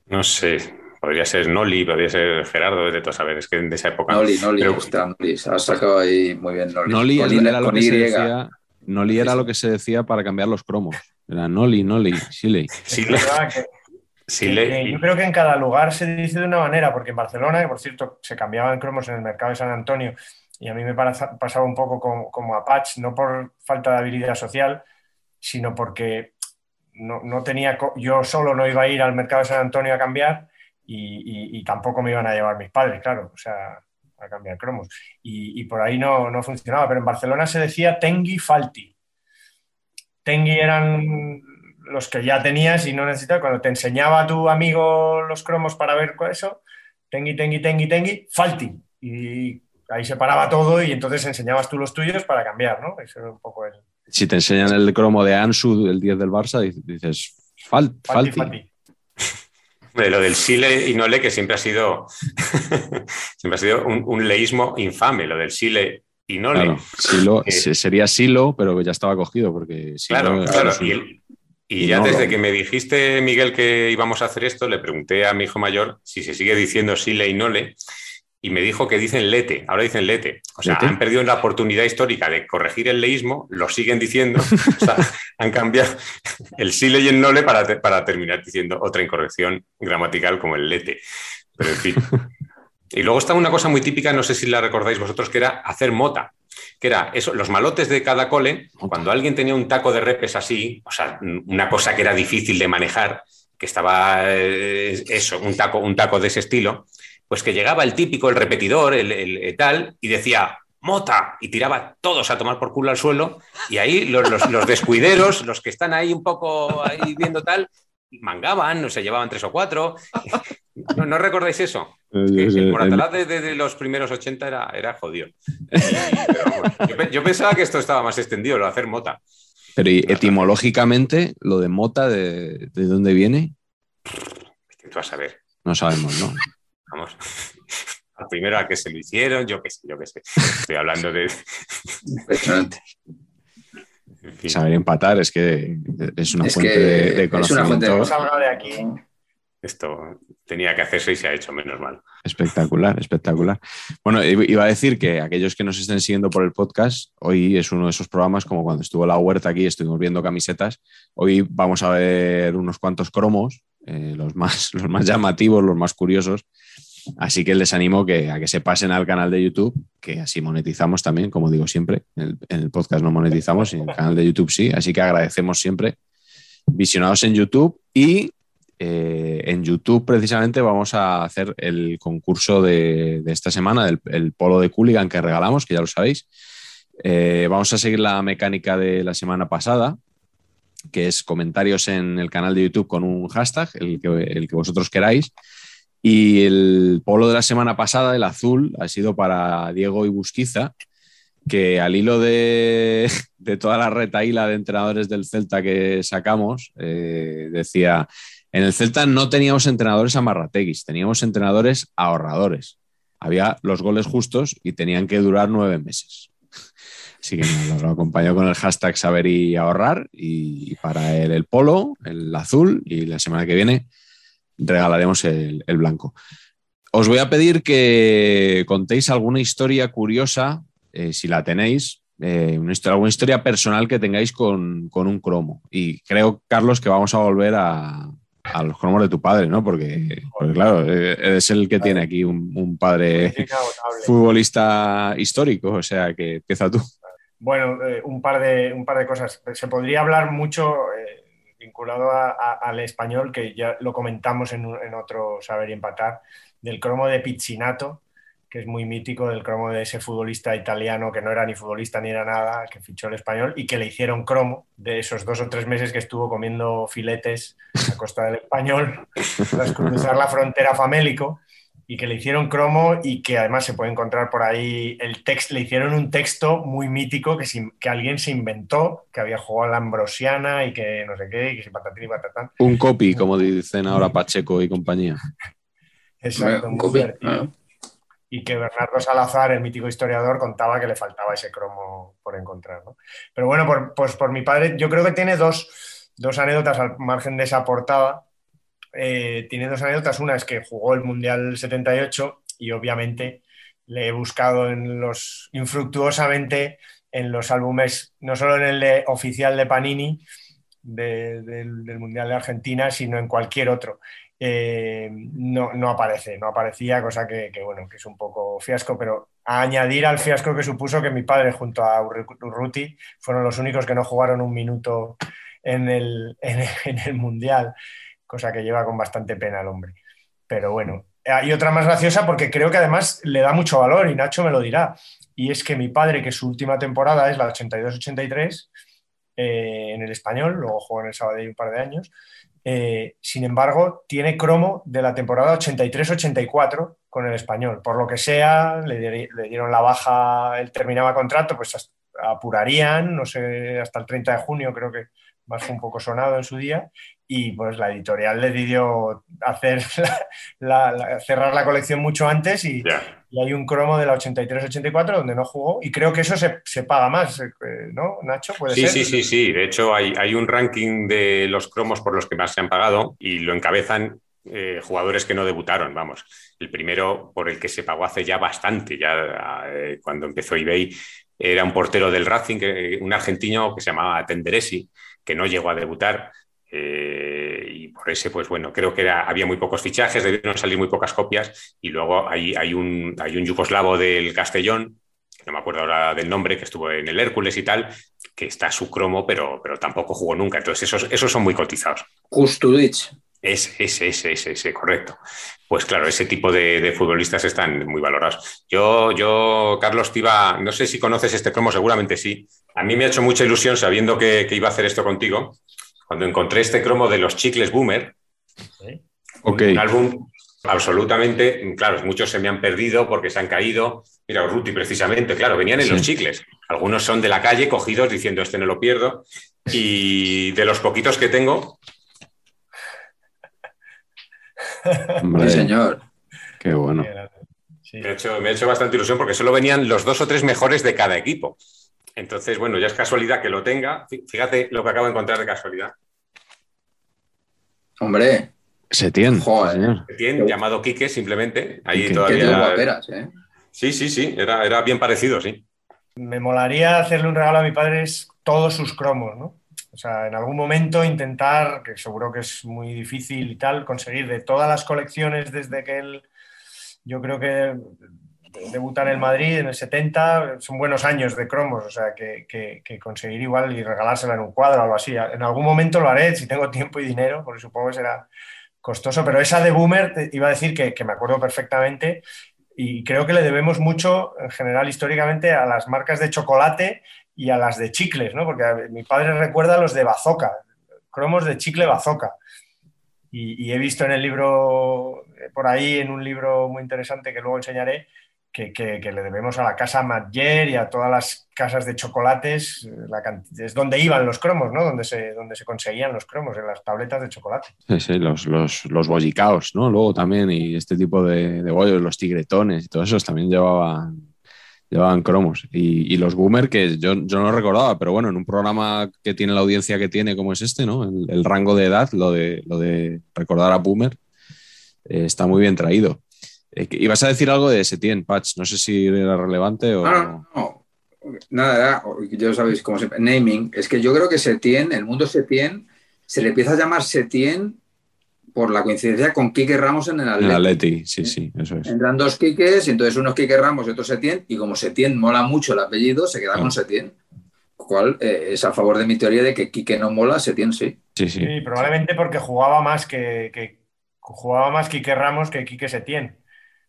No sé, podría ser Noli, podría ser Gerardo, es de todo saber, es que de esa época. Noli, Noli, pero... está, Noli. Ha sacado ahí muy bien Noli. Noli, con, era, con lo que se decía, Noli era lo que se decía para cambiar los cromos. Era Noli, Noli, Siley. Siley. Sí, que, que yo creo que en cada lugar se dice de una manera, porque en Barcelona, que por cierto se cambiaban cromos en el mercado de San Antonio, y a mí me pasaba un poco como, como a Patch, no por falta de habilidad social, sino porque no, no tenía, yo solo no iba a ir al mercado de San Antonio a cambiar, y, y, y tampoco me iban a llevar mis padres, claro, o sea, a cambiar cromos, y, y por ahí no, no funcionaba. Pero en Barcelona se decía Tengui Falti. Tengui eran los que ya tenías y no necesitabas. Cuando te enseñaba a tu amigo los cromos para ver eso, tengui, tengui, tengui, tengui, falti. Y ahí se paraba todo y entonces enseñabas tú los tuyos para cambiar, ¿no? Eso era un poco el... Si te enseñan el cromo de Ansu, el diez del Barça, dices Fal- falti, falti. De lo del sí le y no le, que siempre ha sido siempre ha sido un, un leísmo infame, lo del sí le y no le. Claro, silo, eh, sería silo, pero ya estaba cogido, porque... Silo, claro, claro, y él... Y ya no, desde que me dijiste, Miguel, que íbamos a hacer esto, le pregunté a mi hijo mayor si se sigue diciendo Sile y Nole, y me dijo que dicen Lete, ahora dicen Lete. O sea, ¿Lete? Han perdido la oportunidad histórica de corregir el leísmo, lo siguen diciendo, o sea, han cambiado el Sile y el Nole para, te, para terminar diciendo otra incorrección gramatical como el Lete. Pero en fin. Y luego está una cosa muy típica, no sé si la recordáis vosotros, que era hacer mota, que era eso, los malotes de cada cole, cuando alguien tenía un taco de repes así, o sea, una cosa que era difícil de manejar, que estaba eh, eso, un taco, un taco de ese estilo, pues que llegaba el típico, el repetidor, el, el, el tal, y decía... ¡Mota! Y tiraba todos a tomar por culo al suelo, y ahí los, los, los descuideros, los que están ahí un poco ahí viendo tal, mangaban, no se llevaban tres o cuatro... ¿No, no recordáis eso? El, el Moratalá de, de, de los primeros ochenta era, era jodido. Pero, bueno, yo, yo pensaba que esto estaba más extendido, lo de hacer mota. Pero y, etimológicamente, lo de mota, ¿de, de dónde viene? Tú vas a ver. No sabemos, ¿no? Vamos. Al primero a que se lo hicieron, yo qué sé, yo qué sé. Estoy hablando de... Impresionante. En fin. Saber empatar es que es una es fuente de, de conocimiento. Es una fuente de, de aquí. Esto tenía que hacerse y se ha hecho, menos mal. Espectacular, espectacular. Bueno, iba a decir que aquellos que nos estén siguiendo por el podcast, hoy es uno de esos programas, como cuando estuvo La Huerta aquí, estuvimos viendo camisetas. Hoy vamos a ver unos cuantos cromos, eh, los más, los más llamativos, los más curiosos. Así que les animo que, a que se pasen al canal de YouTube, que así monetizamos también, como digo siempre. En el, en el podcast no monetizamos, en el canal de YouTube sí. Así que agradecemos siempre. Visionados en YouTube y... Eh, en YouTube precisamente vamos a hacer el concurso de, de esta semana, del, el polo de Cooligan que regalamos, que ya lo sabéis. Eh, vamos a seguir la mecánica de la semana pasada, que es comentarios en el canal de YouTube con un hashtag, el que, el que vosotros queráis. Y el polo de la semana pasada, el azul, ha sido para Diego Ibusquiza, que al hilo de, de toda la retahíla de entrenadores del Celta que sacamos, eh, decía... En el Celta no teníamos entrenadores amarrateguis, teníamos entrenadores ahorradores. Había los goles justos y tenían que durar nueve meses. Así que nos lo acompañó con el hashtag saber y ahorrar, y para él el polo, el azul, y la semana que viene regalaremos el, el blanco. Os voy a pedir que contéis alguna historia curiosa, eh, si la tenéis, Eh, una historia, alguna historia personal que tengáis con, con un cromo. Y creo, Carlos, que vamos a volver a... a los cromos de tu padre, ¿no? Porque, porque claro, es el que claro. tiene aquí un, un padre futbolista histórico, o sea, que empieza tú. Bueno, eh, un, par de, un par de cosas. Se podría hablar mucho eh, vinculado a, a, al español, que ya lo comentamos en, en otro Saber y Empatar, del cromo de Pizzinato, que es muy mítico, del cromo de ese futbolista italiano que no era ni futbolista ni era nada, que fichó el español y que le hicieron cromo de esos dos o tres meses que estuvo comiendo filetes a costa del español tras cruzar la frontera famélico, y que le hicieron cromo y que además se puede encontrar por ahí el texto. Le hicieron un texto muy mítico que, se, que alguien se inventó, que había jugado a la Ambrosiana y que no sé qué, y que se patatín y patatán. Un copy, como dicen ahora Pacheco y compañía. Exacto, un copy, ¿no? Y que Bernardo Salazar, el mítico historiador, contaba que le faltaba ese cromo por encontrar, ¿no? Pero bueno, por, pues por mi padre, yo creo que tiene dos, dos anécdotas al margen de esa portada. Eh, tiene dos anécdotas. Una es que jugó el Mundial setenta y ocho y obviamente le he buscado en los, infructuosamente en los álbumes, no solo en el de, oficial de Panini de, del, del Mundial de Argentina, sino en cualquier otro. Eh, no, no aparece, no aparecía, cosa que, que bueno, que es un poco fiasco, pero a añadir al fiasco que supuso que mi padre junto a Urruti fueron los únicos que no jugaron un minuto en el, en, en el Mundial, cosa que lleva con bastante pena al hombre. Pero bueno, hay otra más graciosa porque creo que además le da mucho valor y Nacho me lo dirá, y es que mi padre, que su última temporada es la ochenta y dos ochenta y tres eh, en el español, luego jugó en el Sabadell un par de años. Eh, sin embargo, tiene cromo de la temporada ochenta y tres ochenta y cuatro con el español. Por lo que sea, le, le dieron la baja, él terminaba contrato, pues hasta, apurarían, no sé, hasta el treinta de junio, creo que más fue un poco sonado en su día, y pues la editorial decidió hacer la, la, la, cerrar la colección mucho antes y, yeah. y hay un cromo de la ochenta y tres ochenta y cuatro donde no jugó, y creo que eso se, se paga más, ¿no, Nacho? ¿Puede sí, ser? Sí, sí, sí. De hecho, hay, hay un ranking de los cromos por los que más se han pagado y lo encabezan eh, jugadores que no debutaron, vamos. El primero por el que se pagó hace ya bastante, ya eh, cuando empezó eBay, era un portero del Racing, eh, un argentino que se llamaba Tenderesi, que no llegó a debutar. Eh, y por ese, pues bueno, creo que era, había muy pocos fichajes, debieron salir muy pocas copias, y luego hay, hay, un, hay un yugoslavo del Castellón, no me acuerdo ahora del nombre, que estuvo en el Hércules y tal, que está su cromo, pero, pero tampoco jugó nunca, entonces esos, esos son muy cotizados. Kusturic. Ese, ese, ese, ese, ese, correcto. Pues claro, ese tipo de, de futbolistas están muy valorados. Yo, yo, Carlos, te iba, no sé si conoces este cromo, seguramente sí. A mí me ha hecho mucha ilusión sabiendo que, que iba a hacer esto contigo, cuando encontré este cromo de los Chicles Boomer, ¿eh? Okay. Un álbum absolutamente, claro, muchos se me han perdido porque se han caído. Mira, Urruti precisamente, claro, venían en sí. Los chicles. Algunos son de la calle cogidos diciendo, este no lo pierdo. Y de los poquitos que tengo... Hombre, sí, señor. Qué bueno. Sí. Me ha hecho, me ha hecho bastante ilusión porque solo venían los dos o tres mejores de cada equipo. Entonces, bueno, ya es casualidad que lo tenga. Fíjate lo que acabo de encontrar de casualidad. Hombre. Setién. Joder. Setién, llamado Quique, simplemente. Ahí Quique, todavía. Era... guaperas, ¿eh? Sí, sí, sí. Era, era bien parecido, sí. Me molaría hacerle un regalo a mi padre todos sus cromos, ¿no? O sea, en algún momento intentar, que seguro que es muy difícil y tal, conseguir de todas las colecciones desde que él, yo creo que... debutar en el Madrid en el setenta, son buenos años de cromos, o sea, que, que, que conseguir igual y regalársela en un cuadro o algo así. En algún momento lo haré, si tengo tiempo y dinero, porque supongo que será costoso, pero esa de Boomer, te iba a decir que, que me acuerdo perfectamente, y creo que le debemos mucho, en general, históricamente, a las marcas de chocolate y a las de chicles, ¿no? Porque mi padre recuerda los de Bazooka, cromos de chicle Bazooka. Y, y he visto en el libro, por ahí, en un libro muy interesante que luego enseñaré, Que, que, que le debemos a la casa Mathieu y a todas las casas de chocolates, la cantidad, es donde iban los cromos, ¿no? Donde se, donde se conseguían los cromos, en las tabletas de chocolate. Sí, sí, los, los, los bollicaos, ¿no? Luego también, y este tipo de, de bollos, los tigretones y todos esos también llevaban, llevaban cromos. Y, y los boomer, que yo, yo no recordaba, pero bueno, en un programa que tiene la audiencia que tiene, como es este, ¿no? El, el rango de edad, lo de, lo de recordar a boomer, eh, está muy bien traído. Ibas a decir algo de Setién, Patch, no sé si era relevante o... No, no, no. Nada, ya sabéis, como siempre, naming, es que yo creo que Setién, el mundo Setién, se le empieza a llamar Setién por la coincidencia con Quique Ramos en el Atleti. El Atleti, sí, sí, eso es. Entran dos Quiques, y entonces uno es Quique Ramos y otro Setién, y como Setién mola mucho el apellido, se queda ah. con Setién. Lo cual eh, es a favor de mi teoría de que Quique no mola, Setién sí. Sí, sí. Sí, probablemente porque jugaba más que, que jugaba más Quique Ramos que Quique Setién.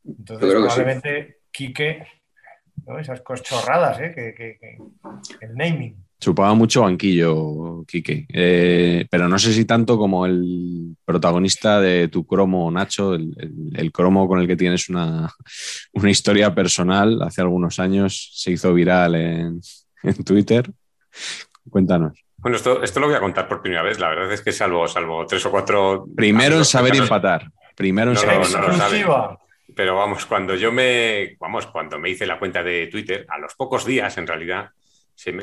Entonces probablemente sí. Quique, ¿no? Esas cochorradas, ¿eh? Que, que, que el naming. Chupaba mucho banquillo, Quique. Eh, pero no sé si tanto como el protagonista de tu cromo, Nacho, el, el, el cromo con el que tienes una, una historia personal. Hace algunos años se hizo viral en, en Twitter. Cuéntanos. Bueno, esto, esto lo voy a contar por primera vez. La verdad es que salvo, salvo tres o cuatro... Primero en saber empatar. Primero en no, saber empatar. No, no, no pero vamos, cuando yo me... Vamos, cuando me hice la cuenta de Twitter, a los pocos días, en realidad...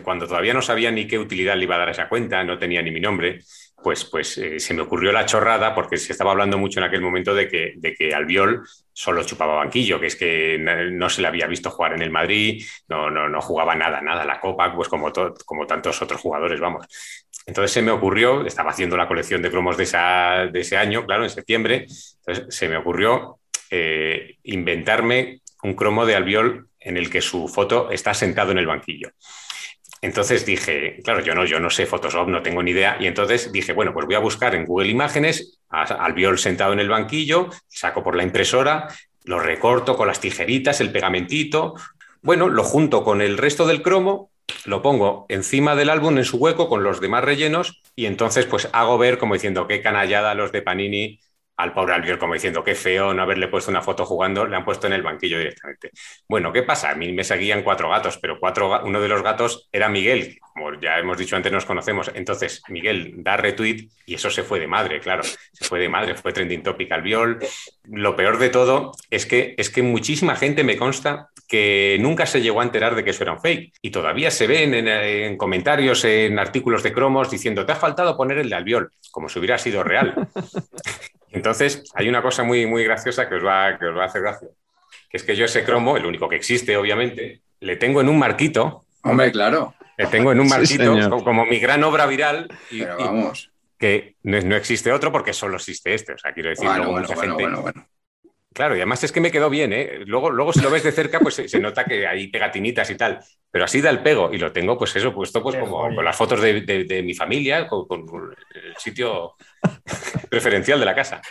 cuando todavía no sabía ni qué utilidad le iba a dar a esa cuenta, no tenía ni mi nombre, pues, pues eh, se me ocurrió la chorrada, porque se estaba hablando mucho en aquel momento de que, de que Albiol solo chupaba banquillo, que es que no se le había visto jugar en el Madrid, no, no, no jugaba nada, nada la Copa, pues como, to- como tantos otros jugadores, vamos. Entonces se me ocurrió, estaba haciendo la colección de cromos de, esa, de ese año, claro, en septiembre, entonces se me ocurrió eh, inventarme un cromo de Albiol en el que su foto está sentado en el banquillo. Entonces dije, claro, yo no, yo no sé Photoshop, no tengo ni idea, y entonces dije, bueno, pues voy a buscar en Google Imágenes a Albiol sentado en el banquillo, saco por la impresora, lo recorto con las tijeritas, el pegamentito, bueno, lo junto con el resto del cromo, lo pongo encima del álbum en su hueco con los demás rellenos, y entonces pues hago ver como diciendo qué canallada los de Panini al pobre Albiol, como diciendo qué feo no haberle puesto una foto jugando, le han puesto en el banquillo directamente. Bueno, ¿qué pasa? A mí me seguían cuatro gatos, pero cuatro, uno de los gatos era Miguel, que como ya hemos dicho antes nos conocemos. Entonces Miguel da retweet y eso se fue de madre, claro, se fue de madre, fue trending topic Albiol. Lo peor de todo es que, es que muchísima gente me consta que nunca se llegó a enterar de que eso era un fake y todavía se ven en, en comentarios, en artículos de cromos diciendo te ha faltado poner el de Albiol, como si hubiera sido real. Entonces, hay una cosa muy, muy graciosa que os, va, que os va a hacer gracia, que es que yo ese cromo, el único que existe, obviamente, le tengo en un marquito. Hombre, claro. Le tengo en un marquito, sí, como, como mi gran obra viral. Y, pero vamos. Y que no, no existe otro porque solo existe este. O sea, quiero decir, bueno, luego bueno, mucha bueno, gente... Bueno, bueno. Claro, y además es que me quedó bien, ¿eh? Luego, luego si lo ves de cerca, pues se, se nota que hay pegatinitas y tal. Pero así da el pego. Y lo tengo, pues eso, puesto pues como con las fotos de, de, de mi familia, con, con el sitio preferencial de la casa.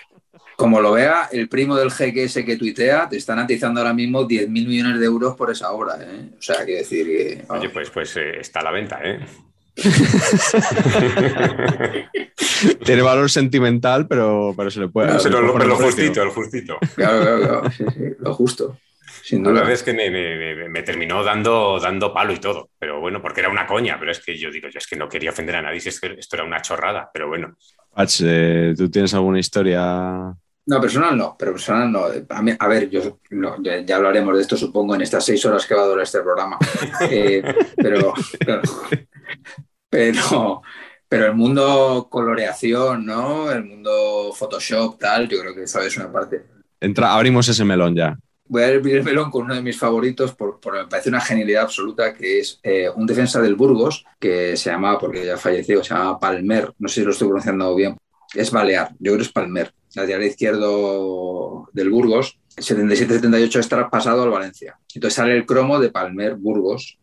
Como lo vea, el primo del G Q S que tuitea, te están atizando ahora mismo diez mil millones de euros por esa obra, ¿eh? O sea, hay que decir que... Vamos. Oye, pues, pues eh, está a la venta, ¿eh? Tiene valor sentimental, pero, pero se le puede. No, se lo, lo, lo justito, lo justito. Claro, claro, claro. Sí, sí, lo justo. Sin duda. La verdad es que me, me, me terminó dando, dando palo y todo, pero bueno, porque era una coña. Pero es que yo digo, yo es que no quería ofender a nadie, si esto, esto era una chorrada, pero bueno. Pach, ¿tú tienes alguna historia? No, personal no, pero personal no. A, mí, a ver, yo no, ya, ya hablaremos de esto, supongo, en estas seis horas que va a durar este programa. eh, pero, claro. Pero, pero el mundo coloreación, ¿no? El mundo Photoshop, tal, yo creo que eso es una parte. Entra, abrimos ese melón ya. Voy a abrir el melón con uno de mis favoritos, por, por me parece una genialidad absoluta, que es eh, un defensa del Burgos, que se llamaba, porque ya falleció, se llamaba Palmer, no sé si lo estoy pronunciando bien, es Balear, yo creo que es Palmer, lateral izquierdo del Burgos, setenta y siete setenta y ocho estará pasado al Valencia. Entonces sale el cromo de Palmer Burgos.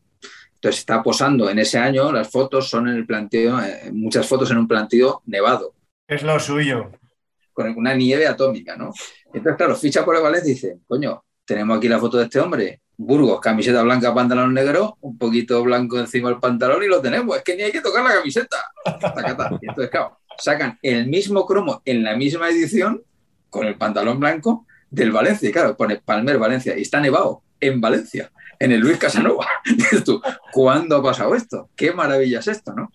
Entonces está posando en ese año, las fotos son en el plantío, eh, muchas fotos en un plantío nevado. Es lo suyo. Con una nieve atómica, ¿no? Entonces, claro, ficha por el Valencia y dice, coño, tenemos aquí la foto de este hombre. Burgos, camiseta blanca, pantalón negro, un poquito blanco encima del pantalón y lo tenemos. Es que ni hay que tocar la camiseta. Y entonces, claro, sacan el mismo cromo en la misma edición con el pantalón blanco del Valencia. Y claro, pone Palmer Valencia y está nevado en Valencia. En el Luis Casanova. Dices tú, ¿cuándo ha pasado esto? Qué maravilla es esto, ¿no?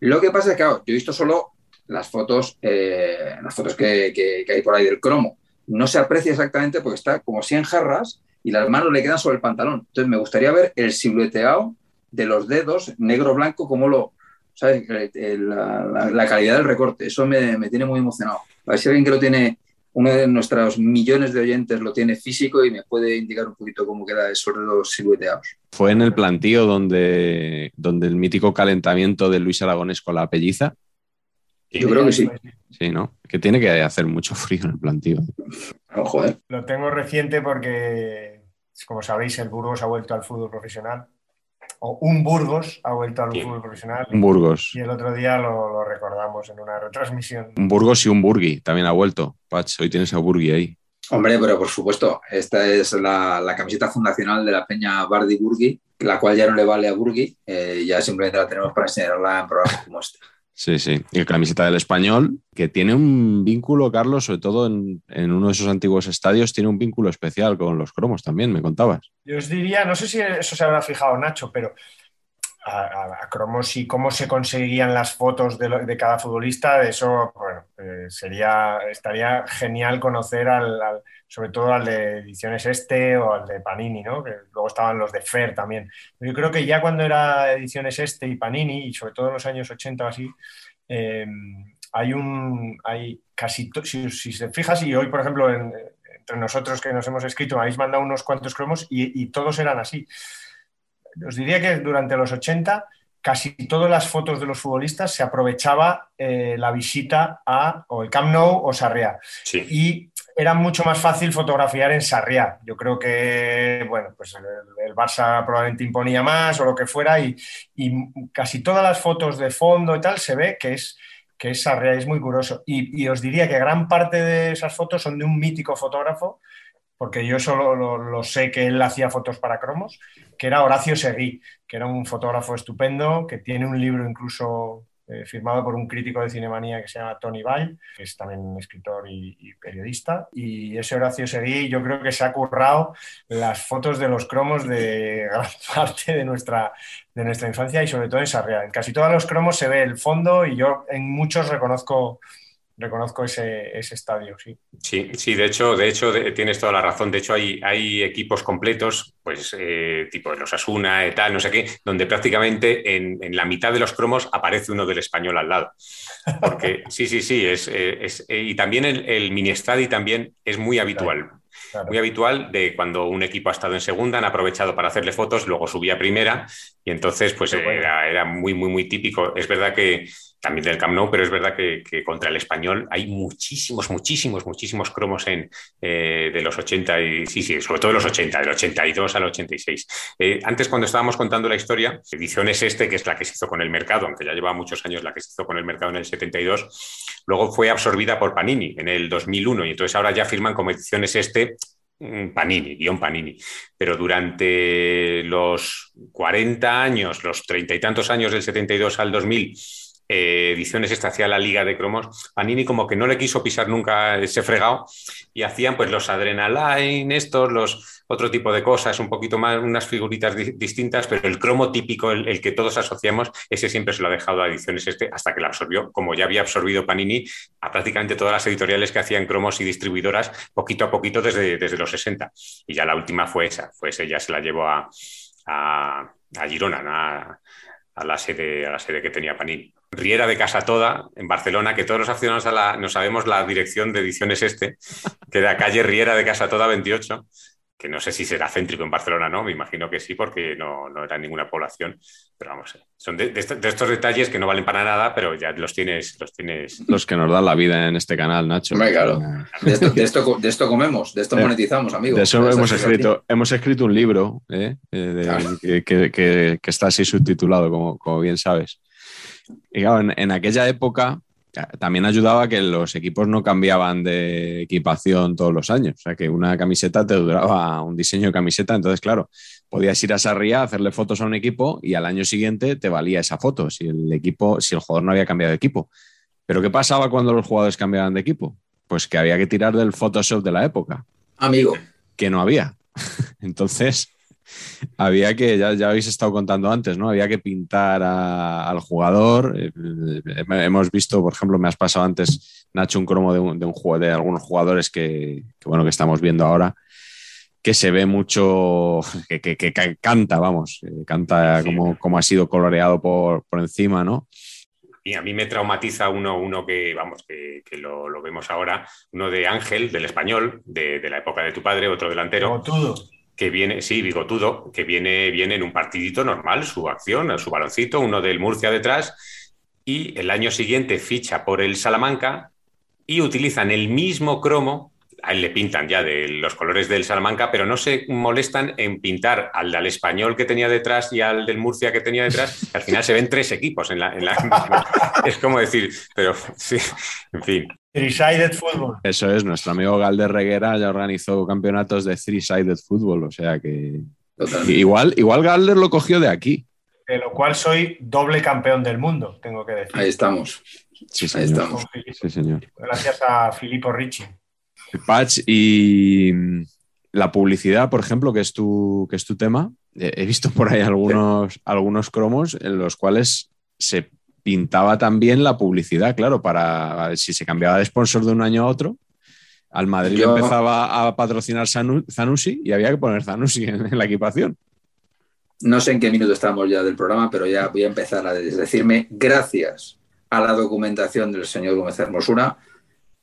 Lo que pasa es que, claro, yo he visto solo las fotos, eh, las fotos que, que, que hay por ahí del cromo. No se aprecia exactamente porque está como si en jarras y las manos le quedan sobre el pantalón. Entonces me gustaría ver el silueteado de los dedos, negro-blanco, como lo... ¿Sabes? La, la, la calidad del recorte. Eso me, me tiene muy emocionado. A ver si alguien que lo tiene... Uno de nuestros millones de oyentes lo tiene físico y me puede indicar un poquito cómo queda esos dedos silueteados. Fue en el plantío donde, donde el mítico calentamiento de Luis Aragonés con la pelliza. Yo creo que sí. Sí, ¿no? Que tiene que hacer mucho frío en el plantío. Oh, joder. Lo tengo reciente porque, como sabéis, el Burgos ha vuelto al fútbol profesional. O un Burgos ha vuelto al sí. fútbol profesional. Un Burgos. Y el otro día lo, lo recordamos en una retransmisión. Un Burgos y un Burgui también ha vuelto. Pach, hoy tienes a Burgui ahí. Hombre, pero por supuesto, esta es la, la camiseta fundacional de la peña Bardi Burgui, la cual ya no le vale a Burgui, eh, ya simplemente la tenemos para enseñarla en programas como este. Sí, sí, y la camiseta del Español, que tiene un vínculo, Carlos, sobre todo en, en uno de esos antiguos estadios, tiene un vínculo especial con los cromos también, me contabas. Yo os diría, no sé si eso se habrá fijado Nacho, pero a, a, a cromos y cómo se conseguían las fotos de, lo, de cada futbolista, de eso, bueno, eh, sería, estaría genial conocer al, al, sobre todo al de Ediciones Este o al de Panini, ¿no? Que luego estaban los de Fer también. Yo creo que ya cuando era Ediciones Este y Panini, y sobre todo en los años ochenta o así, eh, hay un, hay casi, to- si, si te fijas, y hoy, por ejemplo, en, entre nosotros que nos hemos escrito, me habéis mandado unos cuantos cromos y, y todos eran así. Os diría que durante los ochenta casi todas las fotos de los futbolistas se aprovechaba eh, la visita a o el Camp Nou o Sarriá. Sí. Y era mucho más fácil fotografiar en Sarriá. Yo creo que bueno, pues el, el Barça probablemente imponía más o lo que fuera y, y casi todas las fotos de fondo y tal se ve que es, que es Sarriá, es muy curioso. Y, y os diría que gran parte de esas fotos son de un mítico fotógrafo, porque yo solo lo, lo sé que él hacía fotos para cromos, que era Horacio Seguí, que era un fotógrafo estupendo, que tiene un libro incluso eh, firmado por un crítico de Cinemanía que se llama Tony Vall, que es también un escritor y, y periodista, y ese Horacio Seguí yo creo que se ha currado las fotos de los cromos de gran parte de nuestra, de nuestra infancia y sobre todo en Sarriá. En casi todos los cromos se ve el fondo y yo en muchos reconozco... reconozco ese, ese estadio, sí. Sí, sí, de hecho, de hecho de, tienes toda la razón. De hecho, hay, hay equipos completos, pues eh, tipo el Osasuna, eh, tal, no sé qué, donde prácticamente en, en la mitad de los cromos aparece uno del Español al lado. Porque sí, sí, sí, es, es, es y también el, el mini estadio también es muy habitual. Claro. Claro. Muy habitual de cuando un equipo ha estado en segunda, han aprovechado para hacerle fotos, luego subía a primera y entonces pues bueno. era, era muy, muy, muy típico. Es verdad que también del Camp Nou, pero es verdad que, que contra el Español hay muchísimos, muchísimos, muchísimos cromos en, eh, de los ochenta, y, sí, sí, sobre todo de los ochenta, del ochenta y dos al ochenta y seis. Eh, antes, cuando estábamos contando la historia, Ediciones Este, que es la que se hizo con el mercado, aunque ya llevaba muchos años la que se hizo con el mercado en el setenta y dos, luego fue absorbida por Panini en el dos mil uno y entonces ahora ya firman como Ediciones Este Panini, guión Panini. Pero durante los cuarenta años, los treinta y tantos años del setenta y dos al dos mil, Eh, Ediciones Este hacía la Liga de Cromos. Panini como que no le quiso pisar nunca ese fregado y hacían pues los Adrenaline, estos, los otro tipo de cosas, un poquito más, unas figuritas di- distintas, pero el cromo típico, el, el que todos asociamos, ese siempre se lo ha dejado a Ediciones Este hasta que la absorbió, como ya había absorbido Panini a prácticamente todas las editoriales que hacían cromos y distribuidoras poquito a poquito desde, desde los sesenta. Y ya la última fue esa, fue esa, ya se la llevó a, a, a Girona, a, a, la sede, a la sede que tenía Panini. Riera de Casa Toda, en Barcelona, que todos los aficionados a la, nos sabemos la dirección de Ediciones Este, que era calle Riera de Casa Toda veintiocho, que no sé si será céntrico en Barcelona, ¿no? Me imagino que sí, porque no, no era ninguna población, pero vamos, son de, de, de estos detalles que no valen para nada, pero ya los tienes, los tienes. Los que nos dan la vida en este canal, Nacho. Hombre, claro. De esto, de esto, de esto comemos, de esto monetizamos, amigos. De eso hemos escrito, hemos escrito un libro ¿eh? Eh, de, claro. que, que, que, que está así subtitulado, como, como bien sabes. Y claro, en, en aquella época también ayudaba que los equipos no cambiaban de equipación todos los años, o sea que una camiseta te duraba un diseño de camiseta, entonces claro, podías ir a Sarriá a hacerle fotos a un equipo y al año siguiente te valía esa foto si el equipo, si el jugador no había cambiado de equipo. Pero ¿qué pasaba cuando los jugadores cambiaban de equipo? Pues que había que tirar del Photoshop de la época, amigo, que no había. Entonces había que, ya, ya habéis estado contando antes, ¿no? Había que pintar a, al jugador. Eh, hemos visto, por ejemplo, me has pasado antes, Nacho, un cromo de, un, de, un juego, de algunos jugadores que, que, bueno, que estamos viendo ahora, que se ve mucho, que, que, que canta, vamos, que canta sí. como, como ha sido coloreado por, por encima, ¿no? Y a mí me traumatiza uno, uno que, vamos, que, que lo, lo vemos ahora, uno de Ángel, del Español, de, de la época de tu padre, otro delantero. Como todo. Que viene, sí, bigotudo, que viene, viene en un partidito normal, su acción, su baloncito, uno del Murcia detrás, y el año siguiente ficha por el Salamanca y utilizan el mismo cromo. A él le pintan ya de los colores del Salamanca, pero no se molestan en pintar al, al español que tenía detrás y al del Murcia que tenía detrás. Al final se ven tres equipos en la... En la es como decir, pero sí, en fin. Three-sided football. Eso es, nuestro amigo Galder Reguera ya organizó campeonatos de three-sided football, o sea que... Totalmente. Igual, igual Galder lo cogió de aquí. De lo cual soy doble campeón del mundo, tengo que decir. Ahí estamos. Sí, señor. Ahí estamos. Sí, señor. Gracias a Filippo Ricci. Patch, y la publicidad, por ejemplo, que es tu, que es tu tema, he visto por ahí algunos, sí. algunos cromos en los cuales se pintaba también la publicidad, claro, para si se cambiaba de sponsor de un año a otro, al Madrid Yo... empezaba a patrocinar Zanussi y había que poner Zanussi en la equipación. No sé en qué minuto estamos ya del programa, pero ya voy a empezar a decirme, gracias a la documentación del señor Gómez Hermosura,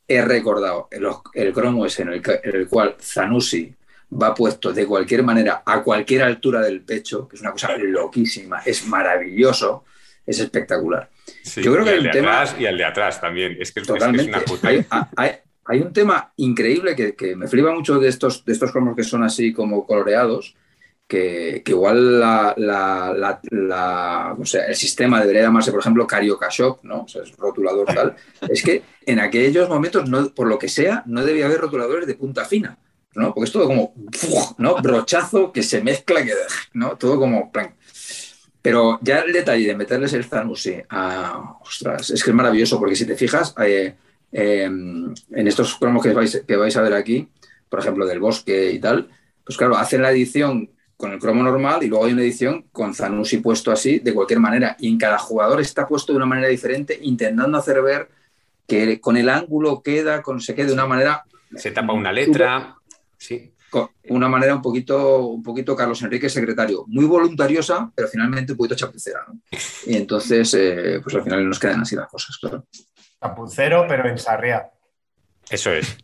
he recordado el, el cromo ese en el, en el cual Zanussi va puesto de cualquier manera a cualquier altura del pecho, que es una cosa loquísima, es maravilloso, es espectacular. Sí, yo creo que hay un tema... Y el de atrás también, es que es, totalmente, es, que es una puta... Hay, hay, hay un tema increíble que, que me flipa mucho de estos, de estos cromos que son así como coloreados, que, que igual la, la, la, la, o sea, el sistema debería llamarse, por ejemplo, Carioca Shop, ¿no? O sea, es rotulador tal. Es que en aquellos momentos, no, por lo que sea, no debía haber rotuladores de punta fina, ¿no? Porque es todo como, ¿no? Brochazo que se mezcla, que, ¿no? Todo como... plan. Pero ya el detalle de meterles el Zanussi, ah, ostras, es que es maravilloso, porque si te fijas, eh, eh, en estos cromos que vais, que vais a ver aquí, por ejemplo, del Bosque y tal, pues claro, hacen la edición con el cromo normal y luego hay una edición con Zanussi puesto así, de cualquier manera. Y en cada jugador está puesto de una manera diferente, intentando hacer ver que con el ángulo queda, con se queda de una manera... Se tapa una letra, sí. Con una manera un poquito, un poquito Carlos Enrique secretario, muy voluntariosa, pero finalmente un poquito chapucera, ¿no? Y entonces, eh, pues al final nos quedan así las cosas, claro. Chapucero, pero en sarria. Eso es.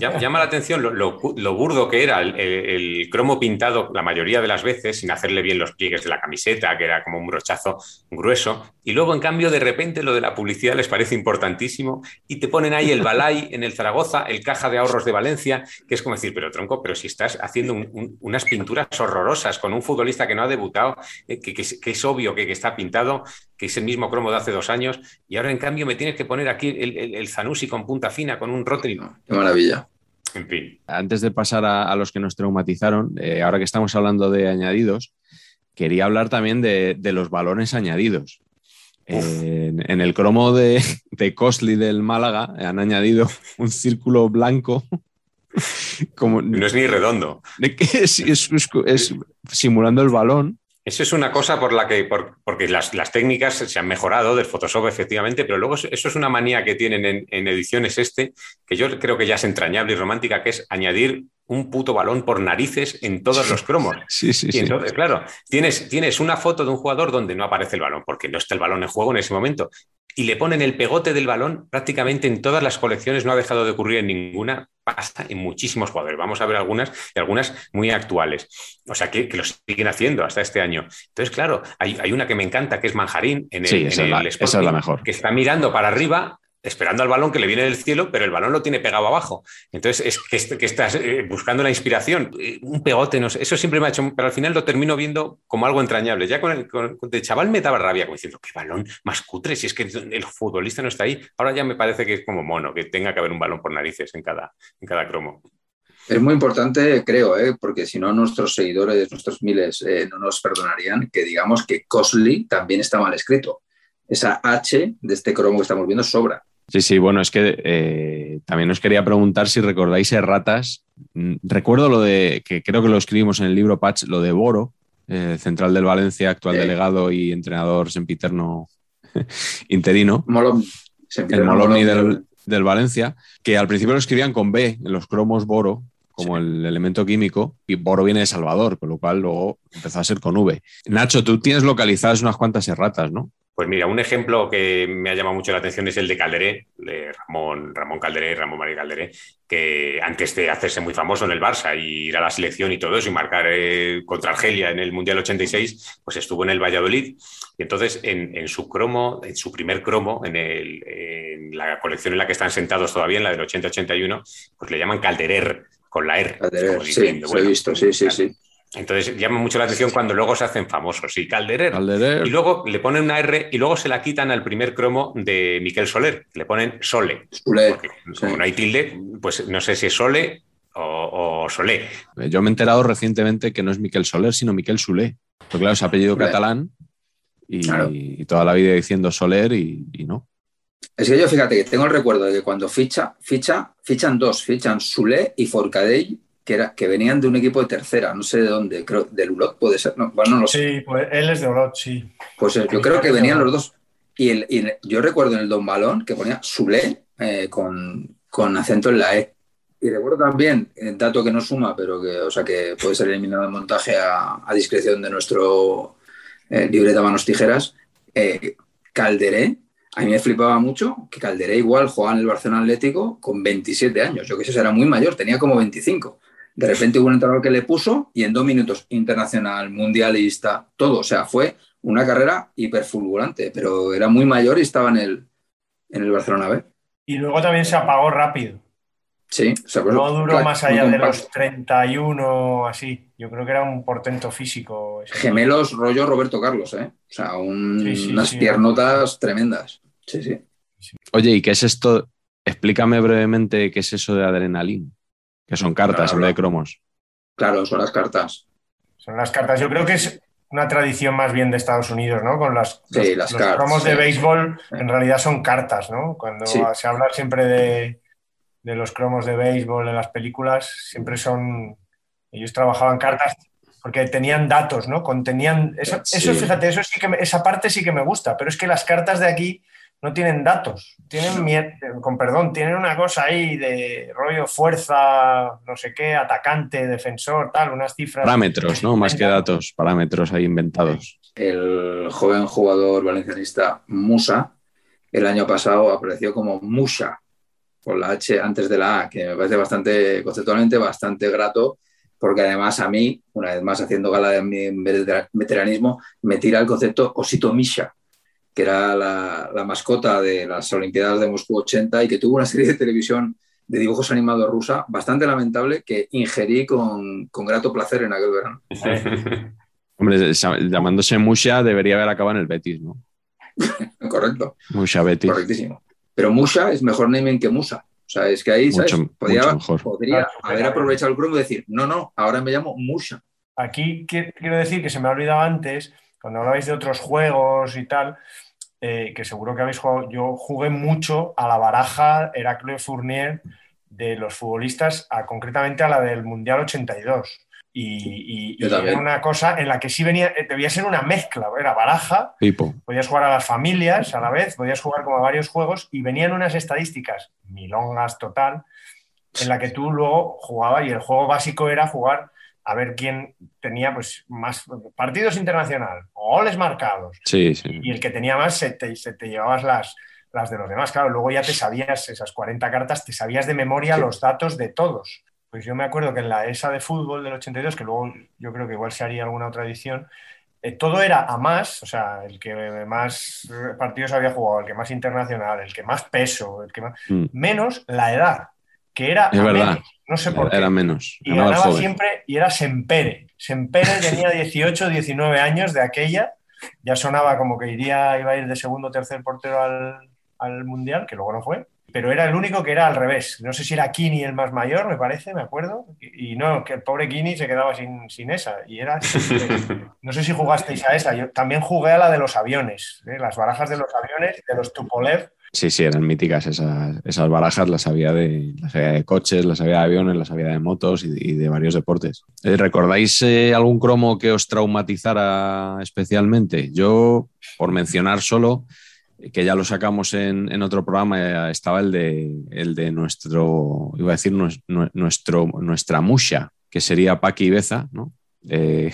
Llama la atención lo, lo, lo burdo que era el, el, el cromo pintado la mayoría de las veces, sin hacerle bien los pliegues de la camiseta, que era como un brochazo grueso, y luego en cambio de repente lo de la publicidad les parece importantísimo y te ponen ahí el Balay en el Zaragoza, el Caja de Ahorros de Valencia, que es como decir, pero tronco, pero si estás haciendo un, un, unas pinturas horrorosas con un futbolista que no ha debutado, eh, que, que, que es obvio que, que está pintado, que es el mismo cromo de hace dos años, y ahora en cambio me tienes que poner aquí el, el, el Zanussi con punta fina, con un rótulo. Qué maravilla. En fin. Antes de pasar a, a los que nos traumatizaron, eh, ahora que estamos hablando de añadidos, quería hablar también de, de los balones añadidos. Eh, en, en el cromo de, de Costly del Málaga han añadido un círculo blanco. Como, no es ni redondo. Es, es, es, es simulando el balón. Eso es una cosa por la que, por, porque las, las técnicas se han mejorado del Photoshop, efectivamente, pero luego eso es una manía que tienen en, en ediciones este, que yo creo que ya es entrañable y romántica, que es añadir un puto balón por narices en todos los cromos. Sí, sí, y entonces, sí. Claro, tienes, tienes una foto de un jugador donde no aparece el balón, porque no está el balón en juego en ese momento, y le ponen el pegote del balón prácticamente en todas las colecciones, no ha dejado de ocurrir en ninguna, pasa en muchísimos jugadores. Vamos a ver algunas y algunas muy actuales. O sea, que, que lo siguen haciendo hasta este año. Entonces, claro, hay, hay una que me encanta, que es Manjarín en el, sí, esa en el Sporting, esa es la mejor. Que está mirando para arriba, esperando al balón que le viene del cielo, pero el balón lo tiene pegado abajo. Entonces, es que, que estás eh, buscando la inspiración. Un pegote, no sé. Eso siempre me ha hecho... Pero al final lo termino viendo como algo entrañable. Ya con el con, de chaval me daba rabia, como diciendo, qué balón más cutre, si es que el futbolista no está ahí. Ahora ya me parece que es como mono, que tenga que haber un balón por narices en cada, en cada cromo. Es muy importante, creo, ¿eh? Porque si no nuestros seguidores, nuestros miles, eh, no nos perdonarían que digamos que Costly también está mal escrito. Esa H de este cromo que estamos viendo sobra. Sí, sí, bueno, es que eh, también os quería preguntar si recordáis erratas. Recuerdo lo de, que creo que lo escribimos en el libro Patch, lo de Boro, eh, central del Valencia, actual sí. Delegado y entrenador sempiterno interino. Molom, sempiterno, el Molomni del, del Valencia, que al principio lo escribían con B, en los cromos Boro, como sí. El elemento químico, y Boro viene de Salvador, con lo cual luego empezó a ser con V. Nacho, tú tienes localizadas unas cuantas erratas, ¿no? Pues mira, un ejemplo que me ha llamado mucho la atención es el de Calderé, de Ramón, Ramón Calderé, Ramón María Calderé, que antes de hacerse muy famoso en el Barça y ir a la selección y todo eso y marcar eh, contra Argelia en el Mundial ochenta y seis, pues estuvo en el Valladolid. Y entonces en, en su cromo, en su primer cromo, en, el, en la colección en la que están sentados todavía, en la del ochenta ochenta y uno, pues le llaman Calderer, con la R. Calderer, sí, diciendo, bueno, lo he visto, sí, sí, sí. Entonces llama mucho la atención cuando luego se hacen famosos, y Calderer, Calderer, y luego le ponen una R y luego se la quitan al primer cromo de Miquel Soler, le ponen Sole, Sole porque sí. Como no hay tilde, pues no sé si es Sole o, o Solé. Yo me he enterado recientemente que no es Miquel Soler, sino Miquel Solé, porque claro, es apellido Solé. Catalán y, claro. Y toda la vida diciendo Soler y, y no. Es que yo fíjate que tengo el recuerdo de que cuando ficha, ficha fichan dos, fichan Solé y Forcadell, Que, era, que venían de un equipo de tercera, no sé de dónde, creo, del Ulot puede ser, no, bueno, no lo sé. Sí, pues él es de Ulot, sí. Pues el, yo creo que venían los dos. Y, el, y el, yo recuerdo en el Don Balón que ponía Solé eh, con, con acento en la E. Y recuerdo también, dato que no suma, pero que, o sea, que puede ser eliminado el montaje a, a discreción de nuestro eh, libreta manos tijeras, eh, Calderé. A mí me flipaba mucho que Calderé igual jugaba en el Barcelona Atlético con veintisiete años. Yo que sé, era muy mayor, tenía como veinticinco. De repente hubo un entrenador que le puso y en dos minutos internacional, mundialista, todo. O sea, fue una carrera hiperfulgurante, pero era muy mayor y estaba en el, en el Barcelona B. Y luego también se apagó rápido. Sí. O sea, pues, no duró claro, más allá de los treinta y uno, así. Yo creo que era un portento físico. Ese. Gemelos rollo Roberto Carlos, ¿eh? O sea, un, sí, sí, unas sí, piernotas sí. Tremendas. Sí, sí, sí. Oye, ¿y qué es esto? Explícame brevemente qué es eso de adrenalina. Que son cartas, en vez de cromos. Claro, son las cartas. Son las cartas. Yo creo que es una tradición más bien de Estados Unidos, ¿no? Con las, sí, los, las los cartas, cromos sí. De béisbol, en realidad son cartas, ¿no? Cuando sí. Se habla siempre de, de los cromos de béisbol en las películas, siempre son... Ellos trabajaban cartas porque tenían datos, ¿no? Contenían... Eso, sí. Eso fíjate, eso sí que me, esa parte sí que me gusta, pero es que las cartas de aquí... No tienen datos, tienen miedo, con perdón, tienen una cosa ahí de rollo fuerza, no sé qué, atacante, defensor, tal, unas cifras. Parámetros, ¿no? Más que datos, parámetros ahí inventados. El joven jugador valencianista Musa, el año pasado apareció como Musha, con la H antes de la A, que me parece bastante, conceptualmente bastante grato, porque además a mí, una vez más haciendo gala de mi veteranismo, me tira el concepto Osito Misha, que era la, la mascota de las Olimpiadas de Moscú ochenta y que tuvo una serie de televisión de dibujos animados rusa bastante lamentable que ingerí con, con grato placer en aquel verano. Hombre, llamándose Musha debería haber acabado en el Betis, ¿no? Correcto. Musha Betis. Correctísimo. Pero Musha es mejor naming que Musa. O sea, es que ahí, ¿sabes? Mucho, Podía, mucho mejor. Podría claro, haber aprovechado el grupo y decir, no, no, ahora me llamo Musha. Aquí quiero decir que se me ha olvidado antes, cuando hablabais de otros juegos y tal... Eh, que seguro que habéis jugado, yo jugué mucho a la baraja Heracles Fournier de los futbolistas, a, concretamente a la del Mundial ochenta y dos. Y, y, y era una cosa en la que sí venía, debía ser una mezcla, era baraja, tipo. Podías jugar a las familias a la vez, podías jugar como a varios juegos y venían unas estadísticas, milongas total, en la que tú luego jugabas y el juego básico era jugar a ver quién tenía pues más partidos internacional, goles marcados. Sí, sí. Y el que tenía más se te, se te llevabas las, las de los demás. Claro, luego ya te sabías esas cuarenta cartas, te sabías de memoria sí. Los datos de todos. Pues yo me acuerdo que en la E S A de fútbol del ochenta y dos, que luego yo creo que igual se haría alguna otra edición, eh, todo era a más, o sea, el que más partidos había jugado, el que más internacional, el que más peso, el que más mm. menos la edad. Que era a menos, no sé por qué. Era menos. Y ganaba, ganaba siempre, y era Sempere. Sempere tenía dieciocho, diecinueve años de aquella. Ya sonaba como que iría, iba a ir de segundo o tercer portero al, al Mundial, que luego no fue. Pero era el único que era al revés. No sé si era Kini el más mayor, me parece, me acuerdo. Y, y no, que el pobre Kini se quedaba sin, sin esa. Y era... No sé si jugasteis a esa. Yo también jugué a la de los aviones. ¿eh? Las barajas de los aviones, de los Tupolev. Sí, sí, eran míticas esas, esas barajas, las había, de, las había de coches, las había de aviones, las había de motos y de, y de varios deportes. ¿Recordáis eh, algún cromo que os traumatizara especialmente? Yo, por mencionar solo, que ya lo sacamos en, en otro programa, estaba el de, el de nuestro, iba a decir, nuestro, nuestro, nuestra Musha, que sería Paqui Beza, ¿no? Eh,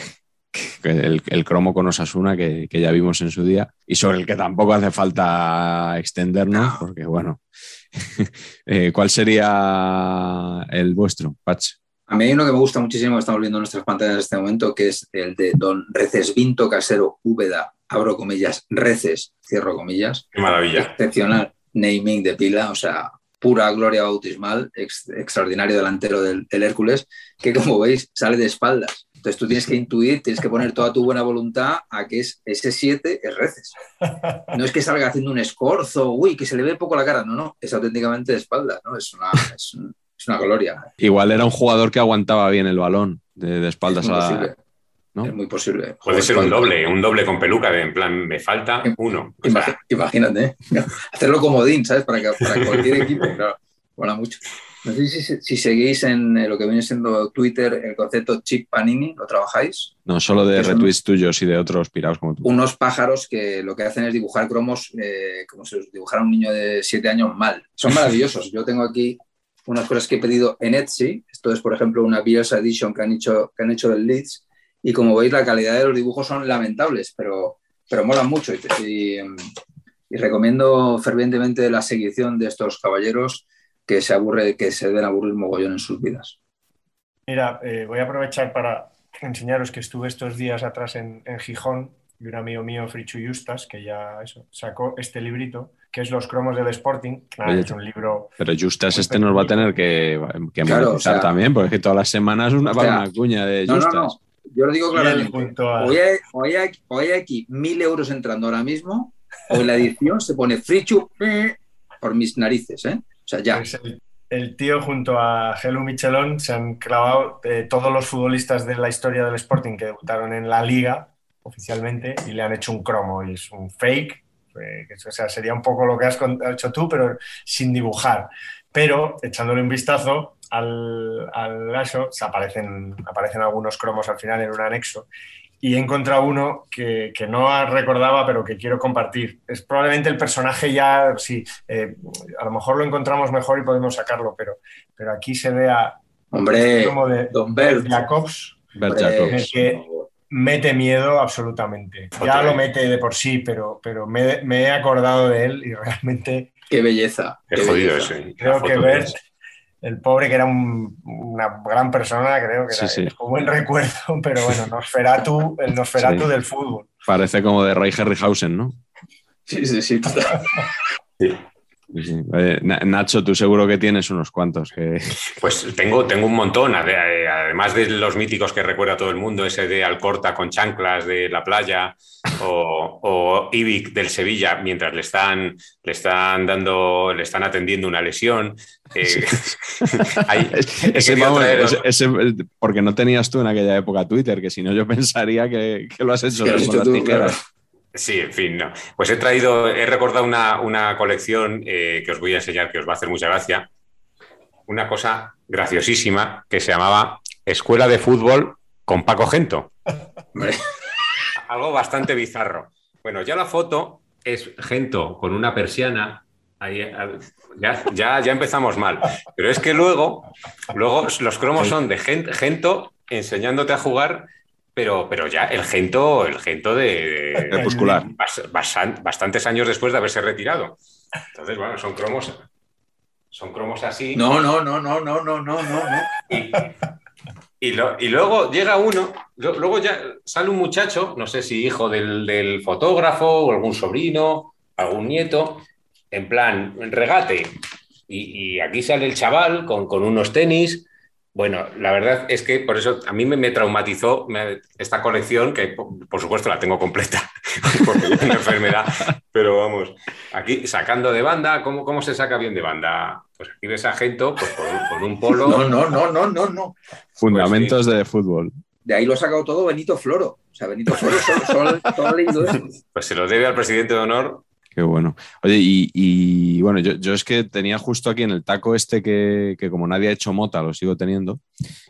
el, el cromo con Osasuna que, que ya vimos en su día y sobre el que tampoco hace falta extendernos, porque bueno, eh, ¿cuál sería el vuestro, Patch? A mí hay uno que me gusta muchísimo, que estamos viendo en nuestras pantallas en este momento, que es el de don Recesvinto Casero Úbeda, abro comillas, Reces, cierro comillas. ¡Qué maravilla! Excepcional naming de pila, o sea, pura gloria bautismal, ex, extraordinario delantero del, del Hércules, que como veis sale de espaldas. Entonces tú tienes que intuir, tienes que poner toda tu buena voluntad a que es, ese siete es Reces. No es que salga haciendo un escorzo, uy, que se le ve poco la cara, no, no, es auténticamente de espaldas, ¿no? Es una, es, un, es una gloria. Igual era un jugador que aguantaba bien el balón de, de espaldas a la... ¿No? Es muy posible. Puede ser un doble, un doble con peluca, de, en plan, me falta uno. O sea. Imagínate, ¿eh? Hacerlo comodín, ¿sabes? Para, que, para cualquier equipo, claro, mola mucho. No sé si, si seguís en lo que viene siendo Twitter el concepto Chip Panini, ¿lo trabajáis? No, solo de retweets tuyos y de otros pirados como tú. Unos pájaros que lo que hacen es dibujar cromos eh, como si los dibujara un niño de siete años mal. Son maravillosos. Yo tengo aquí unas cosas que he pedido en Etsy. Esto es, por ejemplo, una Beers Edition que han hecho, que han hecho del Leeds. Y como veis, la calidad de los dibujos son lamentables, pero, pero molan mucho. Y, y, y recomiendo fervientemente la seguición de estos caballeros que se aburre, que se deben aburrir mogollón en sus vidas. Mira, eh, voy a aprovechar para enseñaros que estuve estos días atrás en, en Gijón y un amigo mío, Frichu Justas, que ya eso, sacó este librito, que es Los cromos del Sporting. Claro, oye, es un libro... Pero Justas este pequeño. Nos va a tener que, que claro, monetizar, o sea, también, porque todas las semanas una, o sea, una cuña de no, Justas. No, no. Yo lo digo claramente, hoy hay, hoy, hay, hoy hay aquí mil euros entrando ahora mismo, hoy la edición se pone Frichu por mis narices, ¿eh? O sea, ya. Pues el, el tío junto a Helu Michelón se han clavado eh, todos los futbolistas de la historia del Sporting que debutaron en la Liga oficialmente y le han hecho un cromo y es un fake, eh, que, o sea, sería un poco lo que has hecho tú, pero sin dibujar. Pero echándole un vistazo al, al lazo, aparecen, aparecen algunos cromos al final en un anexo y he encontrado uno que, que no recordaba pero que quiero compartir. Es probablemente el personaje ya, sí, eh, a lo mejor lo encontramos mejor y podemos sacarlo, pero, pero aquí se ve a hombre, cromo de Don Bert Jacobs, Bert Jacobs. Que mete miedo absolutamente. Ya lo mete de por sí, pero, pero me, me he acordado de él y realmente... Qué belleza. Qué jodido belleza. Ese. Creo que Bert, el pobre, que era un, una gran persona, creo que era sí, sí. Un buen recuerdo, pero bueno, Nosferatu, el Nosferatu sí. Del fútbol. Parece como de Ray Harryhausen, ¿no? Sí, sí, sí. Sí. Sí. Oye, Nacho, tú seguro que tienes unos cuantos. Que... Pues tengo, tengo un montón, además de los míticos que recuerda todo el mundo, ese de Alcorta con chanclas de la playa o, o Ibic del Sevilla mientras le están, le están dando, le están atendiendo una lesión. Eh, hay, ese, vamos, ese, ese, porque no tenías tú en aquella época Twitter, que si no yo pensaría que, que lo has hecho con las tijeras. Sí, en fin, no. Pues he traído, he recordado una, una colección eh, que os voy a enseñar, que os va a hacer mucha gracia. Una cosa graciosísima que se llamaba Escuela de Fútbol con Paco Gento. Algo bastante bizarro. Bueno, ya la foto es Gento con una persiana. Ahí, ya, ya, ya empezamos mal. Pero es que luego, luego los cromos son de Gento enseñándote a jugar. Pero, pero ya el Gento, el Gento de, de muscular. Bast, bastantes años después de haberse retirado. Entonces, bueno, son cromos. Son cromos así. No, no, no, no, no, no, no, no. Y, y, lo, y luego llega uno, luego ya sale un muchacho, no sé si hijo del, del fotógrafo, o algún sobrino, algún nieto, en plan, regate. Y, y aquí sale el chaval con, con unos tenis. Bueno, la verdad es que por eso a mí me, me traumatizó me, esta colección, que por, por supuesto la tengo completa, porque es una enfermedad, pero vamos, aquí sacando de banda, ¿cómo, cómo se saca bien de banda? Pues aquí ves a Gento pues, con, con un polo... No, no, no, no, no, no. Fundamentos pues, sí. De fútbol. De ahí lo ha sacado todo Benito Floro. O sea, Benito Floro solo ha leído eso. Pues se lo debe al presidente de honor. Qué bueno. Oye, y, y bueno, yo, yo es que tenía justo aquí en el taco este que, que como nadie ha hecho mota, lo sigo teniendo.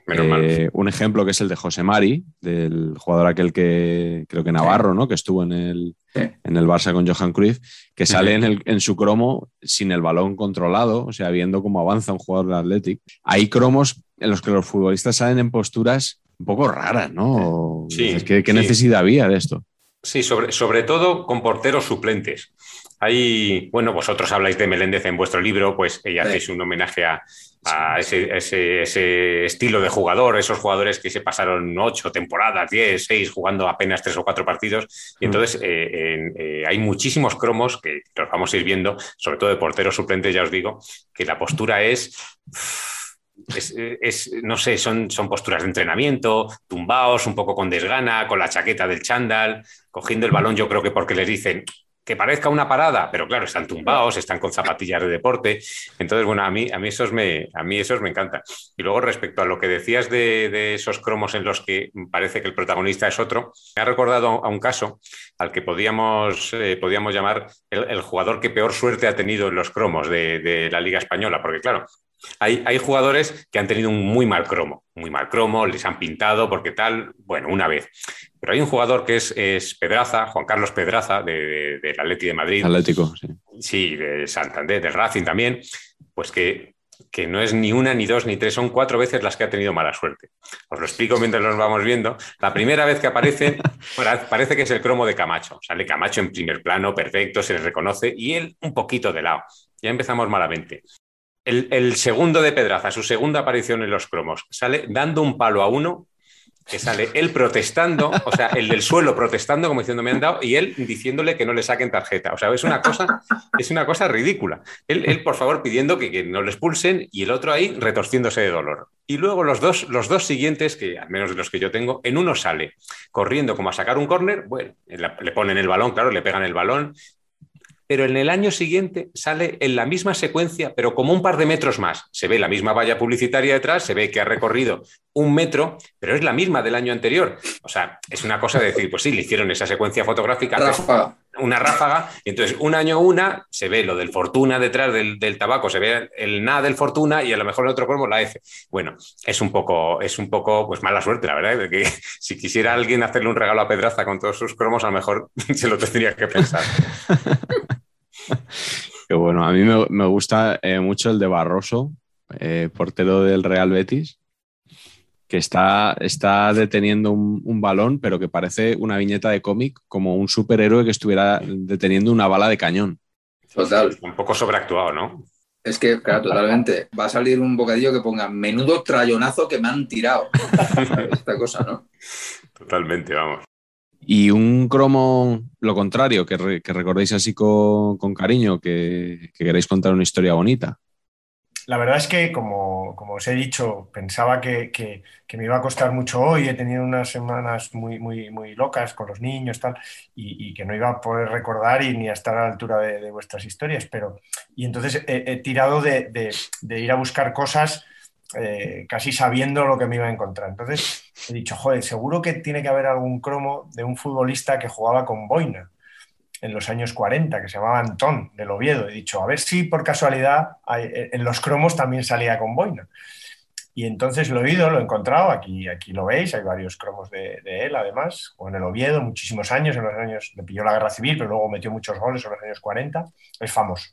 Menos eh, un ejemplo que es el de José Mari, del jugador aquel que creo que Navarro, sí. ¿No? Que estuvo en el, sí. En el Barça con Johan Cruyff, que sale sí. en, el, en su cromo sin el balón controlado, o sea, viendo cómo avanza un jugador del Athletic. Hay cromos en los que los futbolistas salen en posturas un poco raras, ¿no? Sí, ¿Qué, qué sí. necesidad había de esto? Sí, sobre, sobre todo con porteros suplentes. Hay, bueno, vosotros habláis de Meléndez en vuestro libro, pues ella sí. hacéis un homenaje a, a sí. ese, ese, ese estilo de jugador, esos jugadores que se pasaron ocho temporadas, diez, seis, jugando apenas tres o cuatro partidos. Y entonces mm. eh, eh, hay muchísimos cromos que los vamos a ir viendo, sobre todo de porteros suplentes, ya os digo, que la postura es... Es, es, no sé, son, son posturas de entrenamiento, tumbaos, un poco con desgana, con la chaqueta del chándal, cogiendo el balón, yo creo que porque les dicen que parezca una parada, pero claro, están tumbaos, están con zapatillas de deporte. Entonces, bueno, a mí, a mí esos me, a mí esos me encantan. Y luego, respecto a lo que decías de, de esos cromos en los que parece que el protagonista es otro, me ha recordado a un caso al que podíamos, eh, podíamos llamar el, el jugador que peor suerte ha tenido en los cromos de, de la Liga Española, porque claro, Hay, hay jugadores que han tenido un muy mal cromo, muy mal cromo, les han pintado porque tal, bueno, una vez. Pero hay un jugador que es, es Pedraza, Juan Carlos Pedraza, de, de, del Atleti de Madrid. Atlético, sí. Sí, de Santander, del Racing también, pues que, que no es ni una, ni dos, ni tres, son cuatro veces las que ha tenido mala suerte. Os lo explico mientras los vamos viendo. La primera vez que aparece, parece que es el cromo de Camacho. Sale Camacho en primer plano, perfecto, se le reconoce, y él un poquito de lado. Ya empezamos malamente. El, el segundo de Pedraza, su segunda aparición en los cromos, sale dando un palo a uno, que sale él protestando, o sea, el del suelo protestando, como diciendo, me han dado, y él diciéndole que no le saquen tarjeta. O sea, es una cosa, es una cosa ridícula. Él, él por favor, pidiendo que, que no le expulsen, y el otro ahí retorciéndose de dolor. Y luego los dos, los dos siguientes, que al menos de los que yo tengo, en uno sale corriendo como a sacar un córner, bueno, le ponen el balón, claro, le pegan el balón, pero en el año siguiente sale en la misma secuencia, pero como un par de metros más. Se ve la misma valla publicitaria detrás, se ve que ha recorrido un metro, pero es la misma del año anterior. O sea, es una cosa de decir, pues sí, le hicieron esa secuencia fotográfica. Ráfaga. Una ráfaga. Y entonces, un año una, se ve lo del Fortuna detrás del, del tabaco, se ve el na del Fortuna y a lo mejor el otro cromo la F. Bueno, es un poco, es un poco pues mala suerte, la verdad, que si quisiera alguien hacerle un regalo a Pedraza con todos sus cromos, a lo mejor se lo tendría que pensar. Que bueno, a mí me, me gusta eh, mucho el de Barroso, eh, portero del Real Betis, que está, está deteniendo un, un balón, pero que parece una viñeta de cómic, como un superhéroe que estuviera deteniendo una bala de cañón. Total. Un poco sobreactuado, ¿no? Es que, claro, totalmente. Va a salir un bocadillo que ponga menudo trayonazo que me han tirado. Esta cosa, ¿no? Totalmente, vamos. Y un cromo, lo contrario, que, re, que recordéis así con, con cariño, que, que queréis contar una historia bonita. La verdad es que, como, como os he dicho, pensaba que, que, que me iba a costar mucho hoy. He tenido unas semanas muy, muy, muy locas con los niños tal, y, y que no iba a poder recordar y ni a estar a la altura de, de vuestras historias. Pero, y entonces he, he tirado de, de, de ir a buscar cosas... Eh, casi sabiendo lo que me iba a encontrar. Entonces he dicho, joder, seguro que tiene que haber algún cromo de un futbolista que jugaba con boina en los años cuarenta, que se llamaba Antón, del Oviedo. He dicho, a ver si por casualidad en los cromos también salía con boina. Y entonces lo he ido, lo he encontrado, aquí, aquí lo veis, hay varios cromos de, de él además, jugó en el Oviedo muchísimos años, en los años, le pilló la guerra civil, pero luego metió muchos goles en los años cuarenta, es famoso.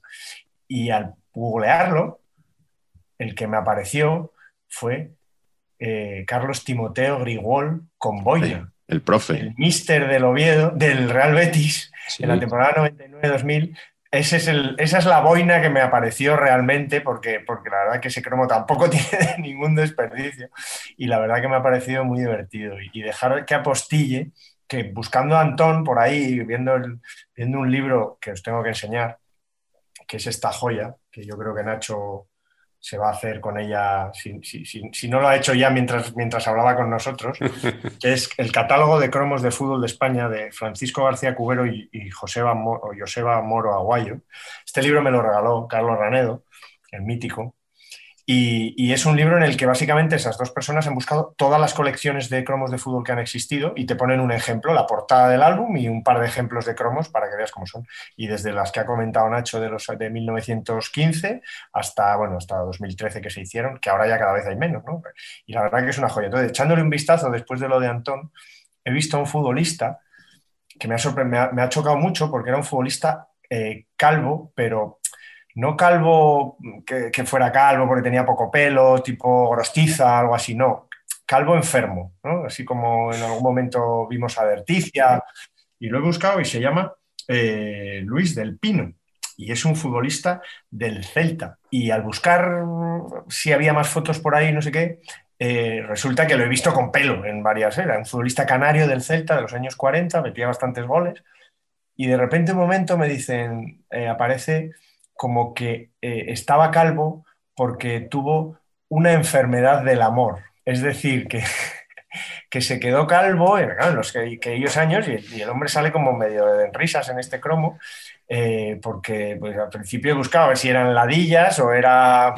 Y al googlearlo, el que me apareció fue eh, Carlos Timoteo Grigol con boina. Sí, el profe. El míster del Oviedo, del Real Betis, sí. En la temporada noventa y nueve dos mil. Ese es el, esa es la boina que me apareció realmente, porque, porque la verdad que ese cromo tampoco tiene ningún desperdicio. Y la verdad que me ha parecido muy divertido. Y, y dejar que apostille, que buscando a Antón por ahí, viendo, el, viendo un libro que os tengo que enseñar, que es esta joya, que yo creo que Nacho... se va a hacer con ella, si, si, si, si no lo ha hecho ya mientras, mientras hablaba con nosotros, que es el catálogo de cromos de fútbol de España de Francisco García Cubero y, y Joseba, Moro, Joseba Moro Aguayo. Este libro me lo regaló Carlos Ranedo, el mítico, y, y es un libro en el que básicamente esas dos personas han buscado todas las colecciones de cromos de fútbol que han existido y te ponen un ejemplo, la portada del álbum y un par de ejemplos de cromos para que veas cómo son. Y desde las que ha comentado Nacho de los de mil novecientos quince hasta, bueno, hasta dos mil trece que se hicieron, que ahora ya cada vez hay menos, ¿no? Y la verdad que es una joya. Entonces, echándole un vistazo después de lo de Antón, he visto a un futbolista que me ha, sorpre- me ha, me ha chocado mucho porque era un futbolista eh, calvo, pero... no calvo que, que fuera calvo porque tenía poco pelo, tipo Gorostiza, algo así, no. calvo enfermo, ¿no? Así como en algún momento vimos a Verticia, y lo he buscado y se llama eh, Luis del Pino, y es un futbolista del Celta. Y al buscar si había más fotos por ahí, no sé qué, eh, resulta que lo he visto con pelo en varias. Era un futbolista canario del Celta de los años cuarenta, metía bastantes goles, y de repente un momento me dicen, eh, aparece como que eh, estaba calvo porque tuvo una enfermedad del amor. Es decir, que, que se quedó calvo en, claro, en los que, que ellos años, y, y el hombre sale como medio de risas en este cromo, eh, porque pues, al principio he buscado a ver si eran ladillas o era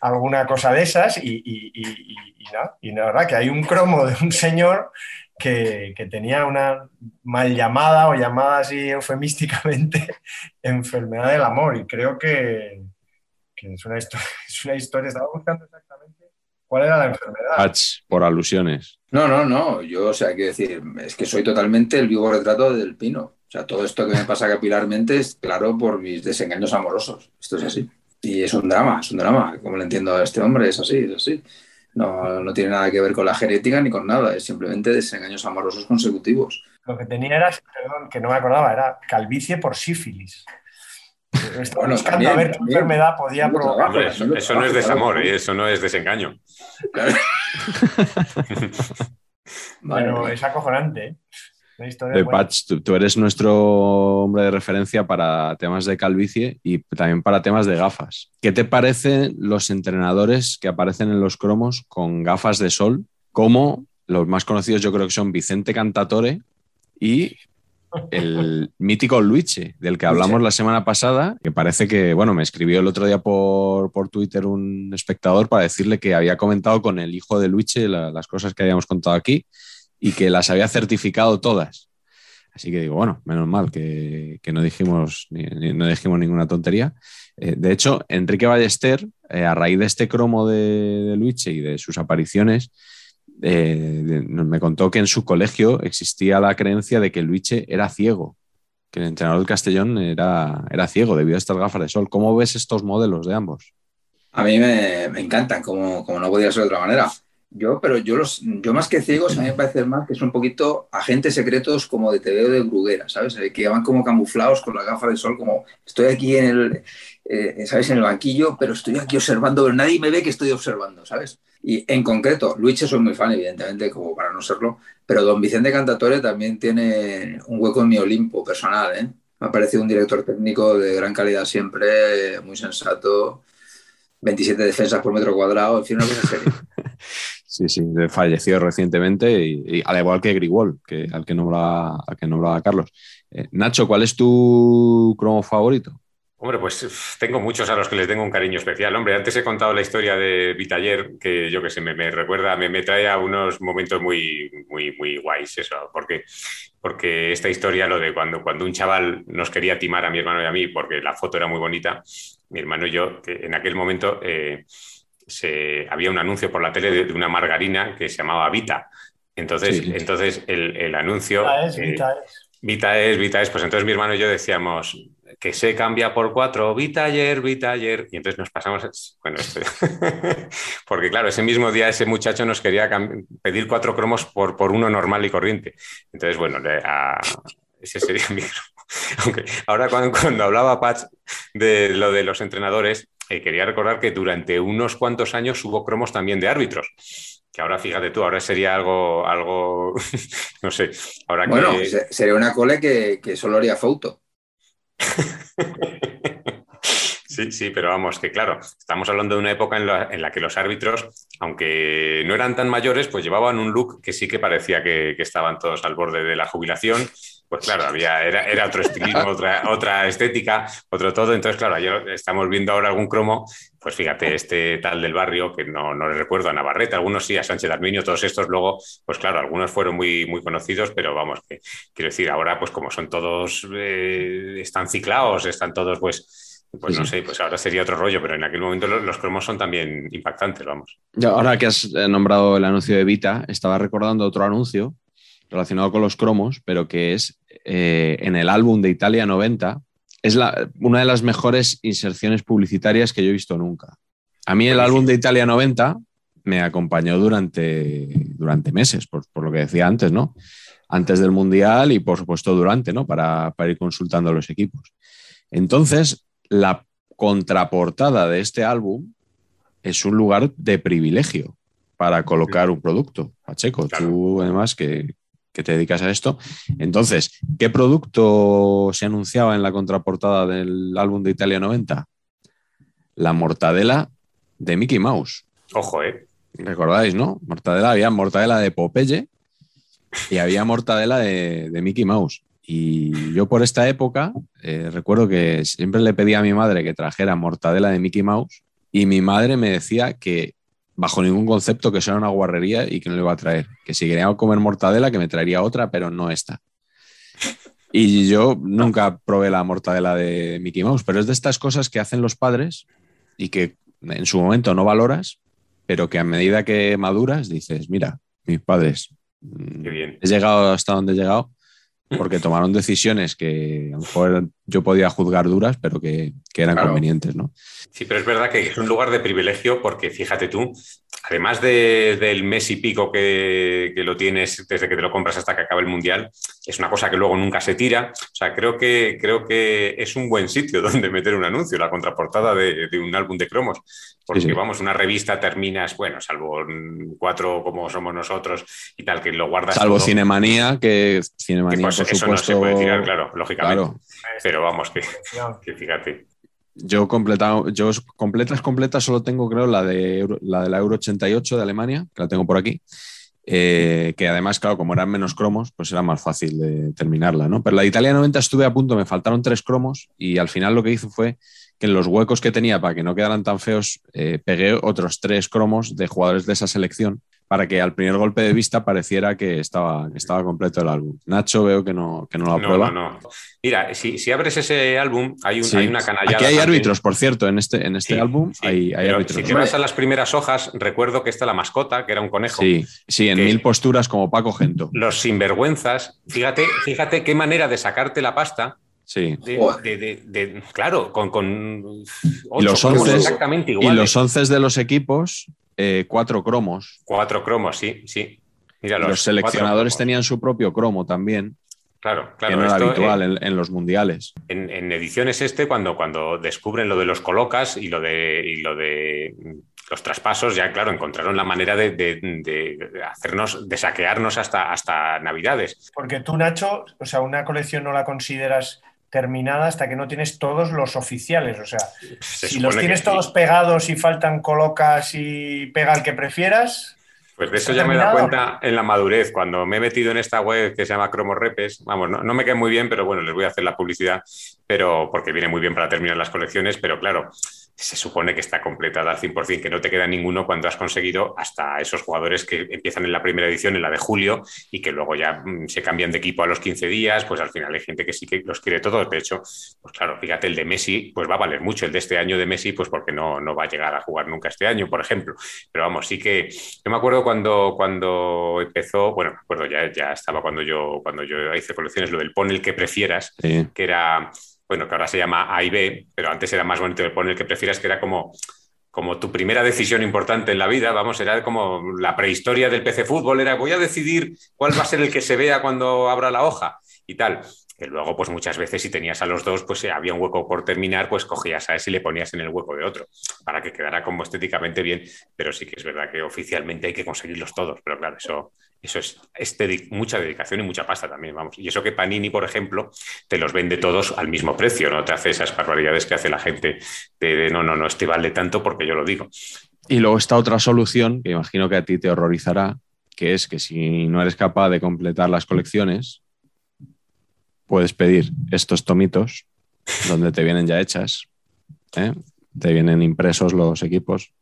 alguna cosa de esas, y, y, y, y, y no, y la verdad que hay un cromo de un señor que, que tenía una mal llamada, o llamada así eufemísticamente, enfermedad del amor, y creo que, que es una historia, es una historia, estaba buscando exactamente. ¿Cuál era la enfermedad? Patch, por alusiones. No, no, no. Yo, o sea, quiero decir, es que soy totalmente el vivo retrato del Pino. O sea, todo esto que me pasa capilarmente es, claro, por mis desengaños amorosos. Esto es así. Y es un drama, es un drama. Como lo entiendo a este hombre, es así, es así. No, no tiene nada que ver con la genética ni con nada. Es simplemente desengaños amorosos consecutivos. Lo que tenía era, perdón, que no me acordaba, era calvicie por sífilis. Estaba bueno, buscando también, a ver qué también. enfermedad podía provocar. Hombre, eso, eso no es desamor y eso no es desengaño. Claro. Pero es acojonante, ¿eh? Eh, Patch, tú, tú eres nuestro hombre de referencia para temas de calvicie y también para temas de gafas. ¿Qué te parecen los entrenadores que aparecen en los cromos con gafas de sol? Como los más conocidos, yo creo que son Vicente Cantatore y el mítico Luiche, del que hablamos Luiche. La semana pasada, que parece que, bueno, me escribió el otro día por, por Twitter un espectador para decirle que había comentado con el hijo de Luiche la, las cosas que habíamos contado aquí y que las había certificado todas. Así que digo, bueno, menos mal que, que no, dijimos, ni, ni, no dijimos ninguna tontería. Eh, de hecho, Enrique Ballester, eh, a raíz de este cromo de, de Luiche y de sus apariciones, Eh, de, me contó que en su colegio existía la creencia de que Luiche era ciego, que el entrenador del Castellón era, era ciego debido a estas gafas de sol. ¿Cómo ves estos modelos de ambos? A mí me, me encantan, como, como no podía ser de otra manera. Yo, pero yo, los, yo más que ciegos, a mí me parece más que son un poquito agentes secretos como de T V o de Bruguera, ¿sabes? Que van como camuflados con las gafas de sol, como estoy aquí en el, eh, ¿sabes? En el banquillo, pero estoy aquí observando, pero nadie me ve que estoy observando, ¿sabes? Y en concreto, Luiche soy muy fan, evidentemente, como para no serlo, pero don Vicente Cantatore también tiene un hueco en mi Olimpo personal, ¿eh? Me ha parecido un director técnico de gran calidad siempre, muy sensato, veintisiete defensas por metro cuadrado, en fin, una cosa seria. Sí, sí, falleció recientemente, y, y al igual que Grigol, que, al que nombraba, al que nombraba Carlos. Eh, Nacho, ¿cuál es tu cromo favorito? Hombre, pues tengo muchos a los que les tengo un cariño especial. Hombre, antes he contado la historia de Vitaller, que yo que sé, me, me recuerda, me, me trae a unos momentos muy, muy, muy guays, eso, porque, porque esta historia, lo de cuando, cuando un chaval nos quería timar a mi hermano y a mí, porque la foto era muy bonita, mi hermano y yo, que en aquel momento... Eh, Se, había un anuncio por la tele de, de una margarina que se llamaba Vita. Entonces, sí, sí. entonces el, el anuncio... Vita es, eh, Vita es. Vita es, Vita es. Pues entonces mi hermano y yo decíamos que se cambia por cuatro, Vitaller, Vitaller. Y entonces nos pasamos... Bueno, esto, porque claro, ese mismo día ese muchacho nos quería cam- pedir cuatro cromos por, por uno normal y corriente. Entonces, bueno, a, ese sería mi cromo. Okay. Ahora cuando, cuando hablaba Patch de lo de los entrenadores... Eh, quería recordar que durante unos cuantos años hubo cromos también de árbitros, que ahora fíjate tú, ahora sería algo, algo no sé. Ahora bueno, que... se, sería una cole que, que solo haría Fouto. Sí, sí, pero vamos, que claro, estamos hablando de una época en la, en la que los árbitros, aunque no eran tan mayores, pues llevaban un look que sí que parecía que, que estaban todos al borde de la jubilación. Pues claro, había, era, era otro estilismo, otra, otra estética, otro todo. Entonces, claro, ayer estamos viendo ahora algún cromo, pues fíjate, este tal del barrio, que no, no le recuerdo, a Navarrete, algunos sí, a Sánchez Arminio, todos estos luego, pues claro, algunos fueron muy, muy conocidos, pero vamos, que, quiero decir, ahora pues como son todos, eh, están ciclados, están todos pues... Pues no sé, pues ahora sería otro rollo, pero en aquel momento los, los cromos son también impactantes, vamos. Ahora que has nombrado el anuncio de Vita, estaba recordando otro anuncio relacionado con los cromos, pero que es eh, en el álbum de Italia noventa, es la, una de las mejores inserciones publicitarias que yo he visto nunca. A mí el álbum de Italia noventa me acompañó durante, durante meses, por, por lo que decía antes, ¿no? Antes del Mundial y, por supuesto, durante, ¿no? Para, para ir consultando a los equipos. Entonces, la contraportada de este álbum es un lugar de privilegio para colocar un producto. Pacheco, claro. Tú, además, que, que te dedicas a esto. Entonces, ¿qué producto se anunciaba en la contraportada del álbum de Italia noventa? La mortadela de Mickey Mouse. Ojo, ¿eh? ¿Recordáis, no? Mortadela, había mortadela de Popeye y había mortadela de, de Mickey Mouse. Y yo por esta época eh, recuerdo que siempre le pedía a mi madre que trajera mortadela de Mickey Mouse y mi madre me decía que bajo ningún concepto que eso era una guarrería y que no le iba a traer. Que si quería comer mortadela que me traería otra, pero no esta. Y yo nunca probé la mortadela de Mickey Mouse, pero es de estas cosas que hacen los padres y que en su momento no valoras, pero que a medida que maduras dices, mira, mis padres, qué bien. He llegado hasta donde he llegado porque tomaron decisiones que a lo mejor yo podía juzgar duras, pero que, que eran claro. convenientes, ¿no? Sí, pero es verdad que es un lugar de privilegio porque, fíjate tú, además de, del mes y pico que, que lo tienes desde que te lo compras hasta que acabe el Mundial, es una cosa que luego nunca se tira. O sea, creo que, creo que es un buen sitio donde meter un anuncio, la contraportada de, de un álbum de cromos. Porque, sí, sí. vamos, una revista terminas, bueno, salvo cuatro como somos nosotros y tal, que lo guardas. Salvo todo. Cinemanía, que Cinemanía, que pues, por eso supuesto... Eso no se puede tirar, claro, lógicamente. Claro. Pero vamos, que, que fíjate. Yo, completa, yo completas, completas, solo tengo, creo, la de la de la Euro ochenta y ocho de Alemania, que la tengo por aquí. Eh, que además, claro, como eran menos cromos, pues era más fácil de terminarla, ¿no? Pero la de Italia noventa estuve a punto, me faltaron tres cromos y al final lo que hice fue que en los huecos que tenía para que no quedaran tan feos, eh, pegué otros tres cromos de jugadores de esa selección para que al primer golpe de vista pareciera que estaba, que estaba completo el álbum. Nacho veo que no, que no lo aprueba. No, no, no. Mira, si, si abres ese álbum, hay, un, sí. hay una canallada. Aquí hay también. Árbitros, por cierto, en este, en este sí, álbum sí. hay, hay árbitros. Si te vas a las primeras hojas, recuerdo que está la mascota, que era un conejo. Sí, sí, en mil posturas como Paco Gento. Los sinvergüenzas. Fíjate, fíjate qué manera de sacarte la pasta. Sí. De, de, de, de, claro, con, con ocho, y los once, exactamente igual. Y los once de los equipos... Eh, cuatro cromos. Cuatro cromos, sí, sí. Mira, los, los seleccionadores tenían su propio cromo también. Claro, claro. Que no era esto, habitual eh, en, en los mundiales. En, en ediciones este, cuando, cuando descubren lo de los colocas y lo de, y lo de los traspasos, ya claro, encontraron la manera de, de, de hacernos, de saquearnos hasta, hasta Navidades. Porque tú, Nacho, o sea, una colección no la consideras terminada hasta que no tienes todos los oficiales, o sea, se si los tienes todos sí. pegados y faltan colocas y pega el que prefieras. Pues de eso ya terminado. Me he dado cuenta en la madurez, cuando me he metido en esta web que se llama Cromorepes, vamos, no, no me cae muy bien, pero bueno, les voy a hacer la publicidad, pero porque viene muy bien para terminar las colecciones, pero claro, se supone que está completada al cien por ciento, que no te queda ninguno cuando has conseguido hasta esos jugadores que empiezan en la primera edición, en la de julio, y que luego ya se cambian de equipo a los quince días, pues al final hay gente que sí que los quiere todos. De hecho, pues claro, fíjate, el de Messi, pues va a valer mucho el de este año de Messi, pues porque no, no va a llegar a jugar nunca este año, por ejemplo. Pero vamos, sí que... Yo me acuerdo cuando, cuando empezó, bueno, me acuerdo, ya, ya estaba cuando yo, cuando yo hice colecciones, lo del pon el que prefieras, sí. que era... Bueno, que ahora se llama A y B, pero antes era más bonito el poner el que prefieras, que era como, como tu primera decisión importante en la vida, vamos, era como la prehistoria del P C Fútbol, era voy a decidir cuál va a ser el que se vea cuando abra la hoja y tal. Que luego, pues muchas veces, si tenías a los dos, pues si había un hueco por terminar, pues cogías a ese y le ponías en el hueco de otro, para que quedara como estéticamente bien, pero sí que es verdad que oficialmente hay que conseguirlos todos, pero claro, eso... Eso es, es dedic- mucha dedicación y mucha pasta también, vamos. Y eso que Panini, por ejemplo, te los vende todos al mismo precio, no te hace esas barbaridades que hace la gente de, de no, no, no, este vale tanto porque yo lo digo. Y luego está otra solución, que imagino que a ti te horrorizará, que es que si no eres capaz de completar las colecciones, puedes pedir estos tomitos, donde te vienen ya hechas, ¿eh? Te vienen impresos los equipos.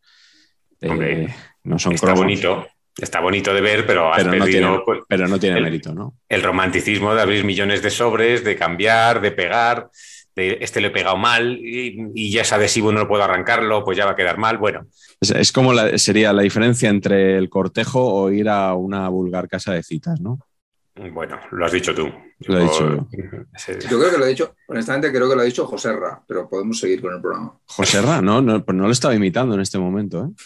Hombre, eh, no son está cromos. Bonito. Está bonito de ver, pero has pero no perdido... Tiene, pues, pero no tiene el, mérito, ¿no? El romanticismo de abrir millones de sobres, de cambiar, de pegar, de este lo he pegado mal y, y ya es adhesivo, no puedo arrancarlo, pues ya va a quedar mal, bueno. Es, es como la, sería la diferencia entre el cortejo o ir a una vulgar casa de citas, ¿no? Bueno, lo has dicho tú. Yo, lo he dicho yo. Yo creo que lo he dicho, honestamente creo que lo ha dicho Joserra, pero podemos seguir con el programa. Joserra, no, no, no lo estaba imitando en este momento, ¿eh?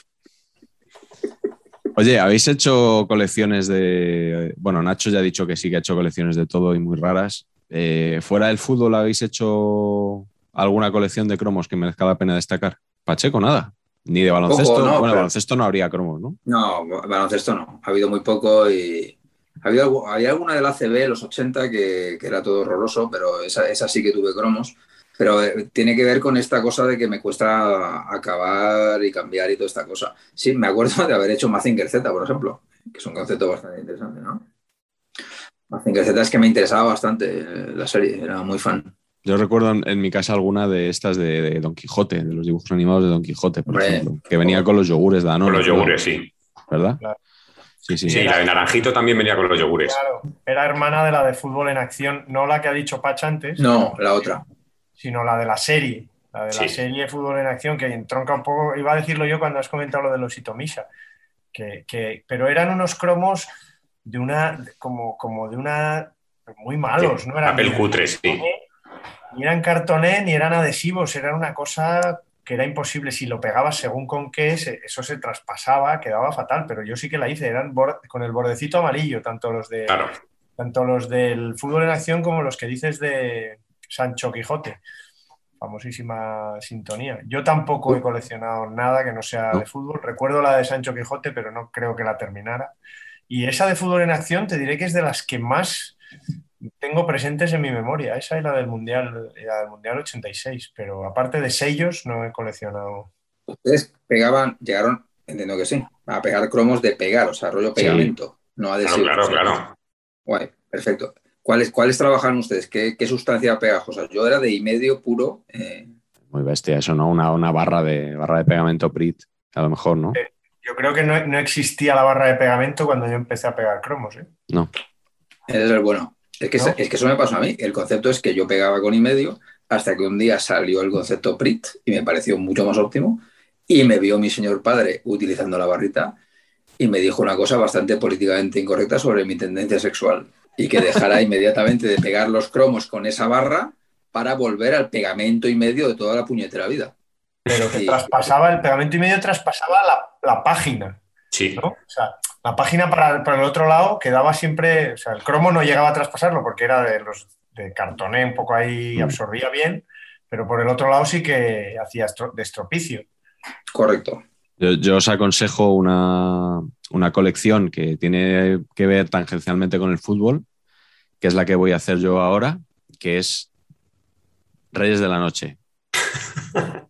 Oye, ¿habéis hecho colecciones de...? Bueno, Nacho ya ha dicho que sí, que ha hecho colecciones de todo y muy raras. Eh, ¿Fuera del fútbol habéis hecho alguna colección de cromos que merezca la pena destacar? Pacheco, nada. Ni de baloncesto. Poco, no, bueno, pero... baloncesto no habría cromos, ¿no? No, baloncesto no. Ha habido muy poco y... Había, había alguna del A C B, los ochenta, que, que era todo horroroso, pero esa, esa sí que tuve cromos. Pero tiene que ver con esta cosa de que me cuesta acabar y cambiar y toda esta cosa. Sí, me acuerdo de haber hecho Mazinger Z, por ejemplo, que es un concepto bastante interesante, ¿no? Mazinger Z es que me interesaba bastante la serie, era muy fan. Yo recuerdo en mi casa alguna de estas de, de Don Quijote, de los dibujos animados de Don Quijote, por Hombre, ejemplo, que venía con los yogures de Danone. Con los yogures, sí. ¿Verdad? Claro. Sí, sí, sí, la de Naranjito también venía con los yogures. Claro, era hermana de la de Fútbol en Acción, no la que ha dicho Pacha antes. No, la otra. Sino la de la serie, la de sí. la serie Fútbol en Acción, que entronca un poco, iba a decirlo yo cuando has comentado lo de los Itomisa, que, que, pero eran unos cromos de una, como, como de una, muy malos, sí, ¿no? Eran papel cutre, sí. Ni eran cartoné, ni eran adhesivos, era una cosa... que era imposible, si lo pegabas según con qué, eso se traspasaba, quedaba fatal, pero yo sí que la hice, eran borde, con el bordecito amarillo, tanto los de claro. tanto los del Fútbol en Acción como los que dices de Sancho Quijote, famosísima sintonía. Yo tampoco he coleccionado nada que no sea de fútbol, recuerdo la de Sancho Quijote, pero no creo que la terminara, y esa de Fútbol en Acción te diré que es de las que más... tengo presentes en mi memoria. Esa es la del Mundial, la del Mundial ochenta y seis, pero aparte de sellos no he coleccionado. Ustedes pegaban, llegaron, entiendo que sí, a pegar cromos de pegar, o sea, rollo pegamento, sí. No adhesivo. Claro, claro, claro. Guay, perfecto. ¿Cuáles, cuáles trabajaron ustedes? ¿Qué, qué sustancia pegajosa? Yo era de y medio puro. Eh... Muy bestia, eso no, una, una barra de barra de pegamento P R I T, a lo mejor, ¿no? Eh, yo creo que no, no existía la barra de pegamento cuando yo empecé a pegar cromos, ¿eh? No. Eres el bueno. Es que, ¿no? Es que eso me pasó a mí. El concepto es que yo pegaba con y medio hasta que un día salió el concepto P R I T y me pareció mucho más óptimo y me vio mi señor padre utilizando la barrita y me dijo una cosa bastante políticamente incorrecta sobre mi tendencia sexual y que dejara inmediatamente de pegar los cromos con esa barra para volver al pegamento y medio de toda la puñetera vida. Pero que y... traspasaba, el pegamento y medio traspasaba la, la página. Sí. ¿No? O sea, la página para, para el otro lado quedaba siempre... O sea, el cromo no llegaba a traspasarlo porque era de los de cartoné, un poco ahí absorbía bien, pero por el otro lado sí que hacía de estropicio. Correcto. Yo, yo os aconsejo una, una colección que tiene que ver tangencialmente con el fútbol, que es la que voy a hacer yo ahora, que es Reyes de la Noche. Bueno,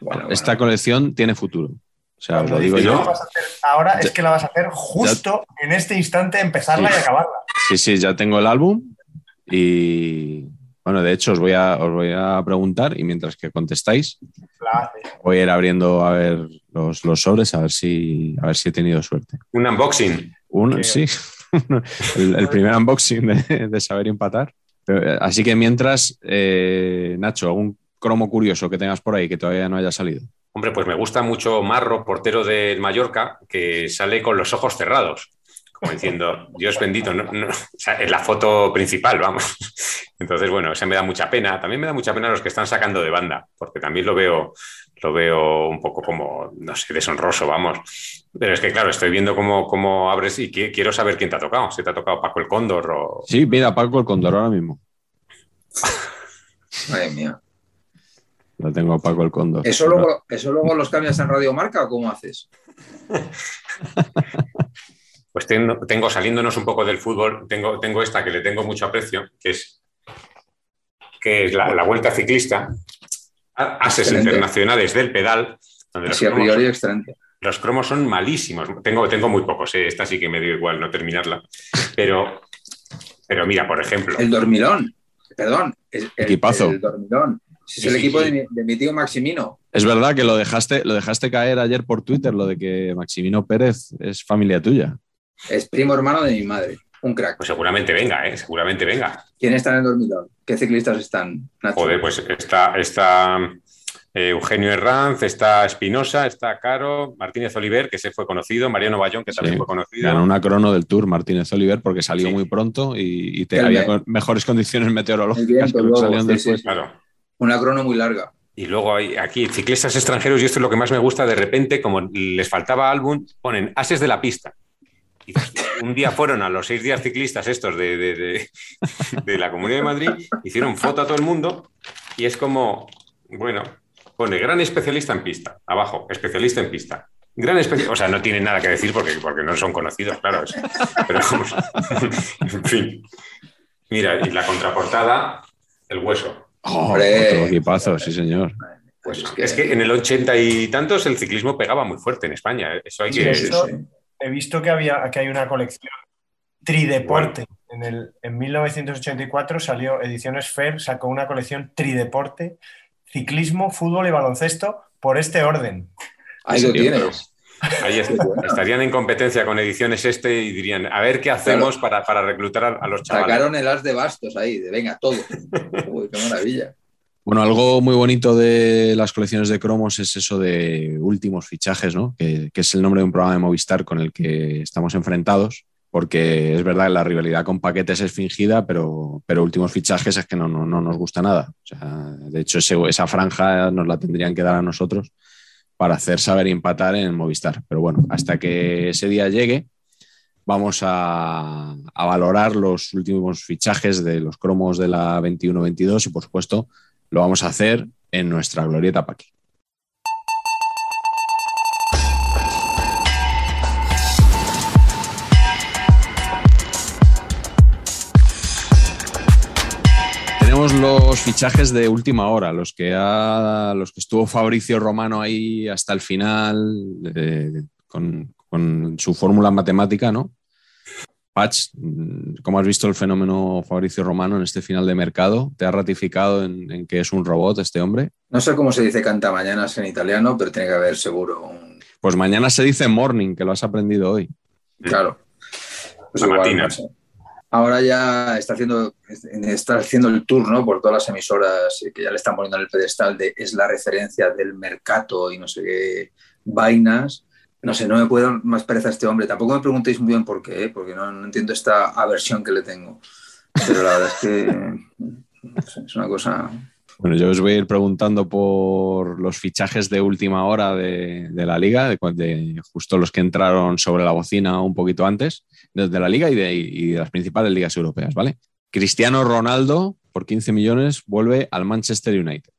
bueno. Esta colección tiene futuro. O sea, os lo digo yo. Vas a hacer ahora ya, es que la vas a hacer justo ya, en este instante, empezarla sí, y acabarla. Sí, sí, ya tengo el álbum y bueno, de hecho os voy a, os voy a preguntar y mientras que contestáis voy a ir abriendo a ver los, los sobres a ver si a ver si he tenido suerte. Un unboxing. Un, sí, el, el primer unboxing de, de saber empatar. Así que mientras, eh, Nacho, algún cromo curioso que tengas por ahí que todavía no haya salido. Hombre, pues me gusta mucho Marro, portero del Mallorca, que sale con los ojos cerrados, como diciendo, Dios bendito, no, no, o sea, es la foto principal, vamos. Entonces, bueno, esa me da mucha pena. También me da mucha pena los que están sacando de banda, porque también lo veo, lo veo un poco como, no sé, deshonroso, vamos. Pero es que, claro, estoy viendo cómo, cómo abres y que, quiero saber quién te ha tocado. Si te ha tocado Paco el Cóndor o... Sí, mira, Paco el Cóndor ahora mismo. Madre mía. Lo tengo a Paco el Cóndor. ¿Eso luego, ¿Eso luego los cambias en Radio Marca o cómo haces? Pues tengo, tengo, saliéndonos un poco del fútbol, tengo, tengo esta que le tengo mucho aprecio, que es, que es la, la Vuelta Ciclista, Ases Internacionales del Pedal, donde los cromos, son, los cromos son malísimos. Tengo, tengo muy pocos, ¿eh? Esta sí que me dio igual no terminarla. Pero, pero mira, por ejemplo... El Dormilón, perdón, el, el, equipazo. El Dormilón. Si es el equipo de mi, de mi tío Maximino. Es verdad que lo dejaste, lo dejaste caer ayer por Twitter, lo de que Maximino Pérez es familia tuya. Es primo hermano de mi madre, un crack. Pues seguramente venga, ¿eh? Seguramente venga. ¿Quién está en el dormidor? ¿Qué ciclistas están, Nacho? Joder, pues está, está eh, Eugenio Herranz, está Espinosa, está Caro, Martínez Oliver, que se fue conocido, Mariano Bayón, que también sí, fue conocido. Ganó una crono del Tour Martínez Oliver porque salió sí. muy pronto y, y te, había bien. mejores condiciones meteorológicas viento, que lo que salieron sí, después. Sí, sí. Claro. Una crono muy larga. Y luego hay aquí ciclistas extranjeros, y esto es lo que más me gusta, de repente, como les faltaba álbum, ponen ases de la pista. Y un día fueron a los seis días ciclistas estos de, de, de, de la Comunidad de Madrid, hicieron foto a todo el mundo y es como, bueno, pone gran especialista en pista, abajo, especialista en pista. Gran especialista, o sea, no tienen nada que decir porque, porque no son conocidos, claro. Es, pero vamos, en fin. Mira, y la contraportada, el hueso. ¡Hombre! ¿Qué pasa? Sí, señor. Pues es, que... es que en el ochenta y tantos el ciclismo pegaba muy fuerte en España. Eso hay que... Sí, eso... He visto que había que hay una colección trideporte. Bueno. En, el, en mil novecientos ochenta y cuatro salió Ediciones F E R, sacó una colección trideporte, ciclismo, fútbol y baloncesto, por este orden. Ahí lo tienes. Ahí es, estarían en competencia con Ediciones Este y dirían, a ver qué hacemos, claro, para, para reclutar a, a los chavales. Sacaron el as de bastos ahí, de venga, todo. Uy, qué maravilla. Bueno, algo muy bonito de las colecciones de cromos es eso de últimos fichajes, ¿no? Que, que es el nombre de un programa de Movistar con el que estamos enfrentados, porque es verdad que la rivalidad con paquetes es fingida, pero, pero últimos fichajes es que no, no, no nos gusta nada. O sea, de hecho, ese, esa franja nos la tendrían que dar a nosotros para hacer saber empatar en Movistar. Pero bueno, hasta que ese día llegue, vamos a, a valorar los últimos fichajes de los cromos de la veintiuno veintidós y, por supuesto, lo vamos a hacer en nuestra glorieta Paqui. Tenemos los fichajes de última hora, los que, ha, los que estuvo Fabricio Romano ahí hasta el final, eh, con, con su fórmula matemática, ¿no? Patch, ¿cómo has visto el fenómeno Fabricio Romano en este final de mercado? ¿Te has ratificado en, en que es un robot este hombre? No sé cómo se dice cantamañanas en italiano, pero tiene que haber seguro un... Pues mañana se dice morning, que lo has aprendido hoy. Claro. Pues igual, matinas. No sé. Ahora ya está haciendo, está haciendo el tour, ¿no?, por todas las emisoras que ya le están poniendo en el pedestal de es la referencia del mercado y no sé qué vainas. No sé, no me puede dar más pereza a este hombre. Tampoco me preguntéis muy bien por qué, ¿eh? Porque no, no entiendo esta aversión que le tengo. Pero la verdad es que no sé, es una cosa... Bueno, yo os voy a ir preguntando por los fichajes de última hora de, de la Liga, de, de justo los que entraron sobre la bocina un poquito antes, desde la Liga y de, y de las principales ligas europeas, ¿vale? Cristiano Ronaldo, por quince millones, vuelve al Manchester United.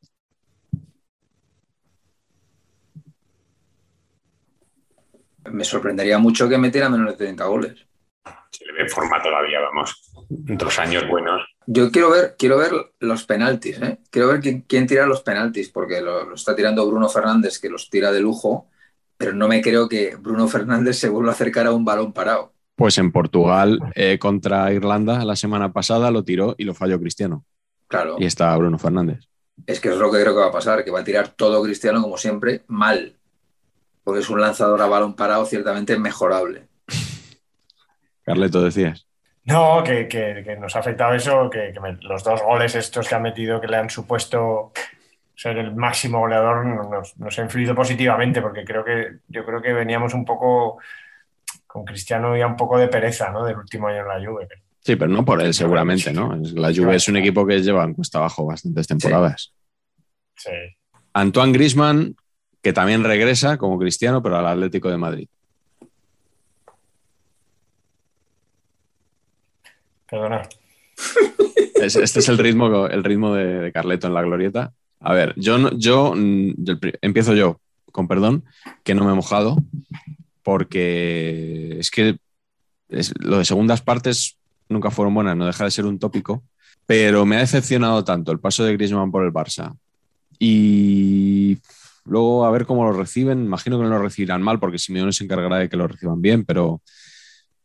Me sorprendería mucho que metiera menos de treinta goles. Se le ve en forma todavía, vamos. Dos años buenos. Yo quiero ver, quiero ver los penaltis, ¿eh? Quiero ver quién, quién tira los penaltis, porque lo, lo está tirando Bruno Fernández, que los tira de lujo, pero no me creo que Bruno Fernández se vuelva a acercar a un balón parado. Pues en Portugal eh, contra Irlanda la semana pasada lo tiró y lo falló Cristiano. Claro. Y está Bruno Fernández. Es que es lo que creo que va a pasar, que va a tirar todo Cristiano, como siempre, mal. Porque es un lanzador a balón parado ciertamente mejorable. Carleto, decías. No, que, que, que nos ha afectado eso, que, que me, los dos goles estos que ha metido, que le han supuesto ser el máximo goleador, nos, nos ha influido positivamente, porque creo que yo creo que veníamos un poco con Cristiano ya un poco de pereza, ¿no?, del último año en la Juve. Sí, pero no por él seguramente, ¿no? La Juve es un equipo que lleva en cuesta abajo bastantes temporadas. Sí. Sí. Antoine Griezmann, que también regresa como Cristiano, pero al Atlético de Madrid. Perdona. Este es el ritmo, el ritmo de, de Carleto en la glorieta. A ver, yo, yo, yo empiezo yo, con perdón, que no me he mojado, porque es que es, lo de segundas partes nunca fueron buenas, no deja de ser un tópico, pero me ha decepcionado tanto el paso de Griezmann por el Barça y... Luego a ver cómo lo reciben. Imagino que no lo recibirán mal porque Simeone se encargará de que lo reciban bien, pero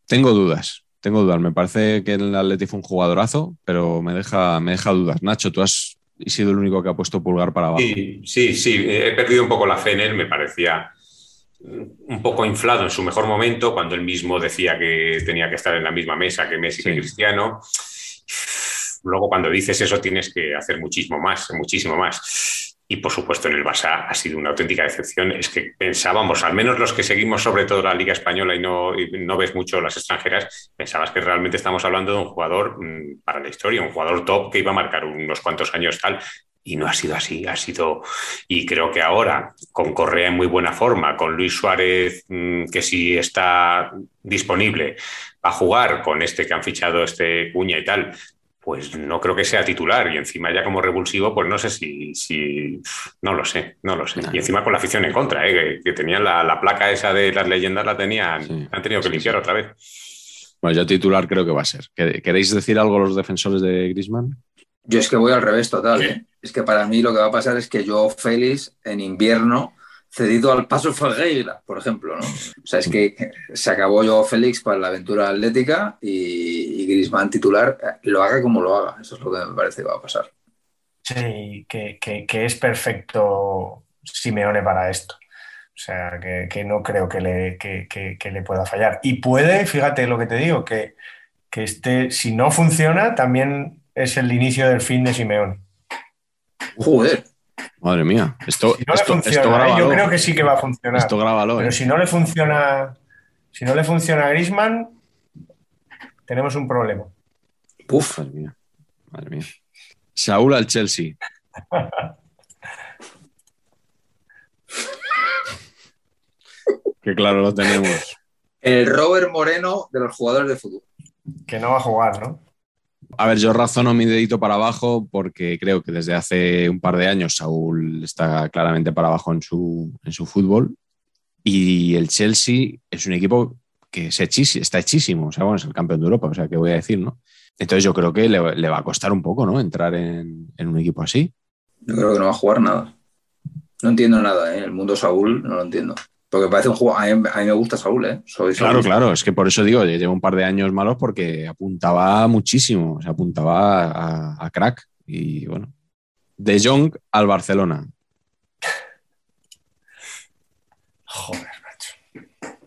tengo dudas, tengo dudas. Me parece que el Atleti fue un jugadorazo, pero me deja, me deja dudas. Nacho, tú has sido el único que ha puesto pulgar para abajo. Sí, sí, sí. He perdido un poco la fe en él. Me parecía un poco inflado en su mejor momento, cuando él mismo decía que tenía que estar en la misma mesa que Messi, sí, que Cristiano. Luego cuando dices eso tienes que hacer muchísimo más, muchísimo más. Y, por supuesto, en el Barça ha sido una auténtica decepción. Es que pensábamos, al menos los que seguimos sobre todo la Liga Española y no, y no ves mucho las extranjeras, pensabas que realmente estamos hablando de un jugador para la historia, un jugador top que iba a marcar unos cuantos años tal. Y no ha sido así, ha sido... Y creo que ahora, con Correa en muy buena forma, con Luis Suárez, que si está disponible a jugar con este que han fichado, este Cuña y tal, pues no creo que sea titular. Y encima ya como revulsivo, pues no sé si... si... No lo sé, no lo sé. No, y encima con la afición en contra, ¿eh? que, que tenían la, la placa esa de las leyendas, la tenían, sí, han tenido que sí, limpiar sí. otra vez. Bueno, yo titular creo que va a ser. ¿Queréis decir algo los defensores de Griezmann? Yo es que voy al revés total, ¿eh? Es que para mí lo que va a pasar es que yo, Félix, en invierno, cedido al Paso Ferreira, por ejemplo, ¿no? O sea, es que se acabó yo, Félix, para la aventura atlética y, y Griezmann titular, lo haga como lo haga. Eso es lo que me parece que va a pasar. Sí, que, que, que es perfecto Simeone para esto. O sea, que, que no creo que le, que, que, que le pueda fallar. Y puede, fíjate lo que te digo, que, que este, si no funciona, también... es el inicio del fin de Simeone. Joder. Madre mía. Esto, si no esto, le funciona, esto grábalo, yo creo que sí que va a funcionar. Esto grábalo, pero eh. si no le funciona, si no le funciona a Griezmann, tenemos un problema. Puf, madre mía. Madre mía. Saúl al Chelsea. Que claro lo tenemos. El Robert Moreno de los jugadores de fútbol. Que no va a jugar, ¿no? A ver, yo razono mi dedito para abajo porque creo que desde hace un par de años Saúl está claramente para abajo en su, en su fútbol, y el Chelsea es un equipo que se hechis, está hechísimo, o sea, bueno, es el campeón de Europa, o sea, ¿qué voy a decir, no? Entonces yo creo que le, le va a costar un poco, ¿no?, entrar en, en un equipo así. Yo creo que no va a jugar nada. No entiendo nada, ¿eh? El mundo Saúl no lo entiendo. Porque parece un juego... A mí, a mí me gusta Saúl, ¿eh? Soy Saúl. Claro, claro. Es que por eso digo, llevo un par de años malos porque apuntaba muchísimo. O sea, apuntaba a, a crack. Y bueno. De Jong al Barcelona. Joder, macho.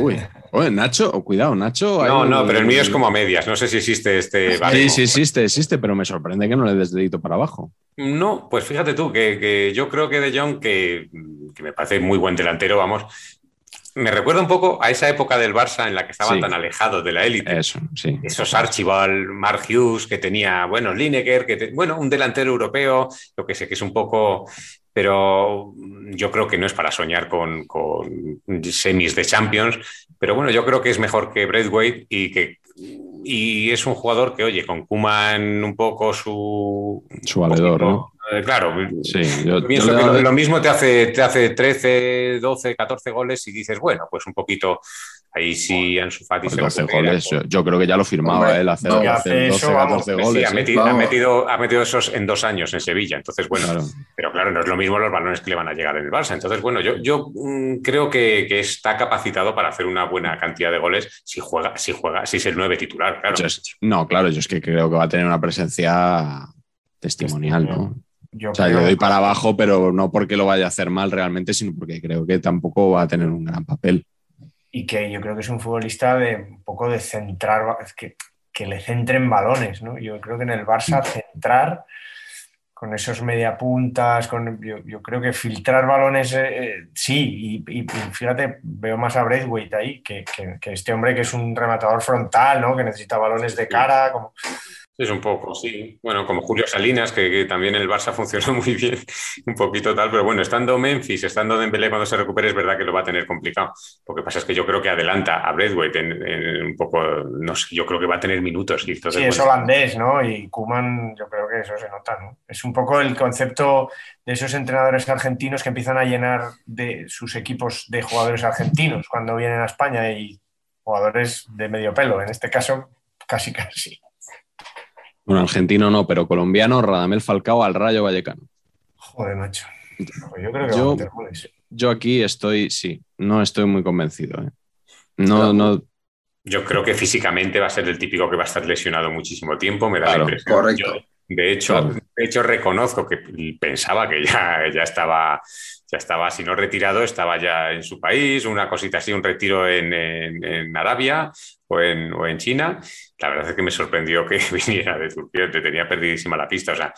Uy. Oye, Nacho, cuidado, Nacho. No, hay... no, pero el mío es como a medias. No sé si existe este... barco. Sí, sí existe, existe, pero me sorprende que no le des dedito para abajo. No, pues fíjate tú, que, que yo creo que De Jong, que, que me parece muy buen delantero, vamos, me recuerda un poco a esa época del Barça en la que estaban sí. tan alejados de la élite. Eso, sí. Esos Archibald, Mark Hughes, que tenía, bueno, Lineker, que te, bueno, un delantero europeo, lo que sé que es un poco... Pero yo creo que no es para soñar con, con semis de Champions. Pero bueno, yo creo que es mejor que Braithwaite y que... Y es un jugador que, oye, con Koeman un poco su... Su valedor, ¿no? Claro. Sí, yo, yo pienso yo que lo, lo mismo te hace, te hace trece, doce, catorce goles y dices, bueno, pues un poquito... Ahí sí Ansu Fati se doce recupera, goles. Por... Yo creo que ya lo firmaba él, hace doce, catorce goles. Sí, ha metido, ha, metido, ha metido esos en dos años en Sevilla. Entonces, bueno, claro. Pero claro, no es lo mismo los balones que le van a llegar en el Barça. Entonces, bueno, yo, yo creo que, que está capacitado para hacer una buena cantidad de goles si juega, si juega, si es el nueve titular, claro. Yo es, no, claro, yo es que creo que va a tener una presencia testimonial, ¿no? Yo o sea, creo... le doy para abajo, pero no porque lo vaya a hacer mal realmente, sino porque creo que tampoco va a tener un gran papel. Y que yo creo que es un futbolista de un poco de centrar, que, que le centren balones, ¿no? Yo creo que en el Barça centrar con esos mediapuntas, con, yo, yo creo que filtrar balones, eh, sí, y, y fíjate, veo más a Braithwaite ahí, que, que, que este hombre que es un rematador frontal, ¿no? Que necesita balones de cara, como... Es un poco, sí. Bueno, como Julio Salinas, que, que también el Barça funcionó muy bien, un poquito tal, pero bueno, estando Memphis, estando Dembélé cuando se recupere, es verdad que lo va a tener complicado. Lo que pasa es que yo creo que adelanta a Braithwaite en, en un poco, no sé, yo creo que va a tener minutos. Y entonces, sí, es bueno. Holandés, ¿no? Y Koeman, yo creo que eso se nota, ¿no? Es un poco el concepto de esos entrenadores argentinos que empiezan a llenar de sus equipos de jugadores argentinos cuando vienen a España, y jugadores de medio pelo, en este caso, casi casi. Bueno, argentino no, pero colombiano, Radamel Falcao al Rayo Vallecano. Joder, macho. Yo creo que yo, va a meter goles. Yo aquí estoy, sí, no estoy muy convencido. ¿eh? No, claro. no. Yo creo que físicamente va a ser el típico que va a estar lesionado muchísimo tiempo, me da claro, la impresión. Correcto. Yo, de hecho, claro. de hecho, reconozco que pensaba que ya, ya estaba... Ya estaba, si no retirado, estaba ya en su país, una cosita así, un retiro en, en, en Arabia o en, o en China. La verdad es que me sorprendió que viniera de Turquía, te tenía perdidísima la pista. O sea,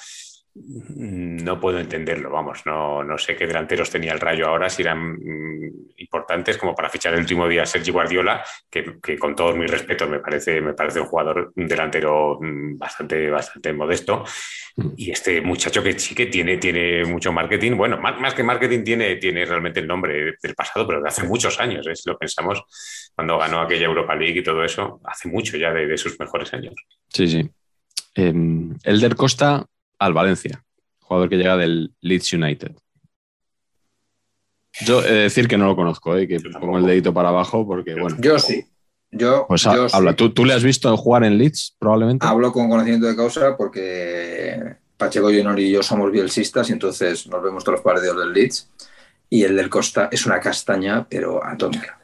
No puedo entenderlo, vamos, no, no sé qué delanteros tenía el Rayo ahora, si eran mmm, importantes como para fichar el último día a Sergi Guardiola, que, que con todos mis respetos me parece, me parece un jugador, un delantero mmm, bastante, bastante modesto, y este muchacho que sí que tiene, tiene mucho marketing, bueno, más, más que marketing tiene, tiene realmente el nombre del pasado, pero de hace muchos años, ¿eh? Si lo pensamos, cuando ganó aquella Europa League y todo eso, hace mucho ya de, de sus mejores años. Sí, sí. Eh, Elder Costa... al Valencia, jugador que llega del Leeds United. Yo he de decir que no lo conozco, ¿eh? Que pongo el dedito para abajo porque, bueno... Yo sí. Yo, pues ha, yo habla. Sí. ¿Tú, ¿Tú le has visto jugar en Leeds, probablemente? Hablo con conocimiento de causa porque Pacheco Junior y yo somos bielsistas y entonces nos vemos todos los partidos del Leeds y el del Costa es una castaña, pero atómica.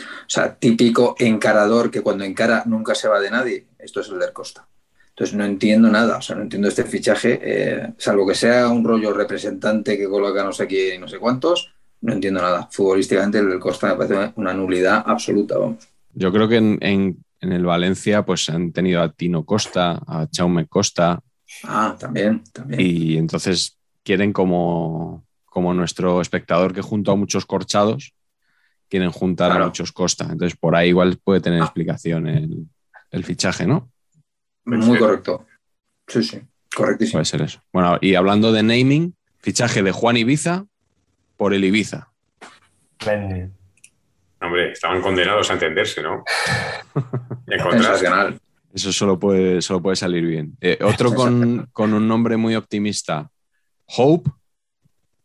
O sea, típico encarador que cuando encara nunca se va de nadie. Esto es el del Costa. Entonces no entiendo nada, o sea, no entiendo este fichaje, eh, salvo que sea un rollo representante que coloca no sé quién y no sé cuántos, no entiendo nada. Futbolísticamente el Costa me parece una nulidad absoluta, vamos. Yo creo que en, en, en el Valencia pues han tenido a Tino Costa, a Jaume Costa. Ah, también, también. Y entonces quieren como, como nuestro espectador que junto a muchos corchados, quieren juntar claro. a muchos Costa. Entonces por ahí igual puede tener ah. explicación el, el fichaje, ¿no? Muy correcto. Sí, sí. Correctísimo. Puede ser eso. Bueno, y hablando de naming, fichaje de Juan Ibiza por el Ibiza. Ven. Hombre, estaban condenados a entenderse, ¿no? Sensacional. Eso solo puede, solo puede salir bien. Eh, otro con, con un nombre muy optimista. Hope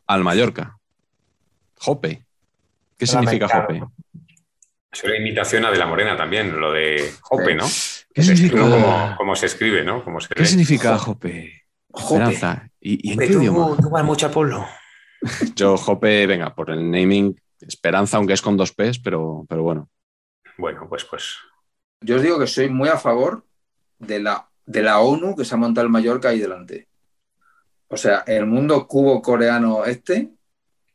al Mallorca. Hope. ¿Qué significa Hope? Es una imitación a De la Morena también, lo de Hope, ¿no? ¿Qué significa? Como, como se escribe, ¿no? Como se ¿Qué lee. significa Jope? Jope. ¿Y, y Jope, en qué tú, idioma? Tú vas mucho al pueblo. Yo, Jope, venga, por el naming, Esperanza, aunque es con dos P's, pero, pero bueno. Bueno, pues, pues. Yo os digo que soy muy a favor de la, de la ONU que se ha montado el Mallorca ahí delante. O sea, el mundo cubo-coreano este,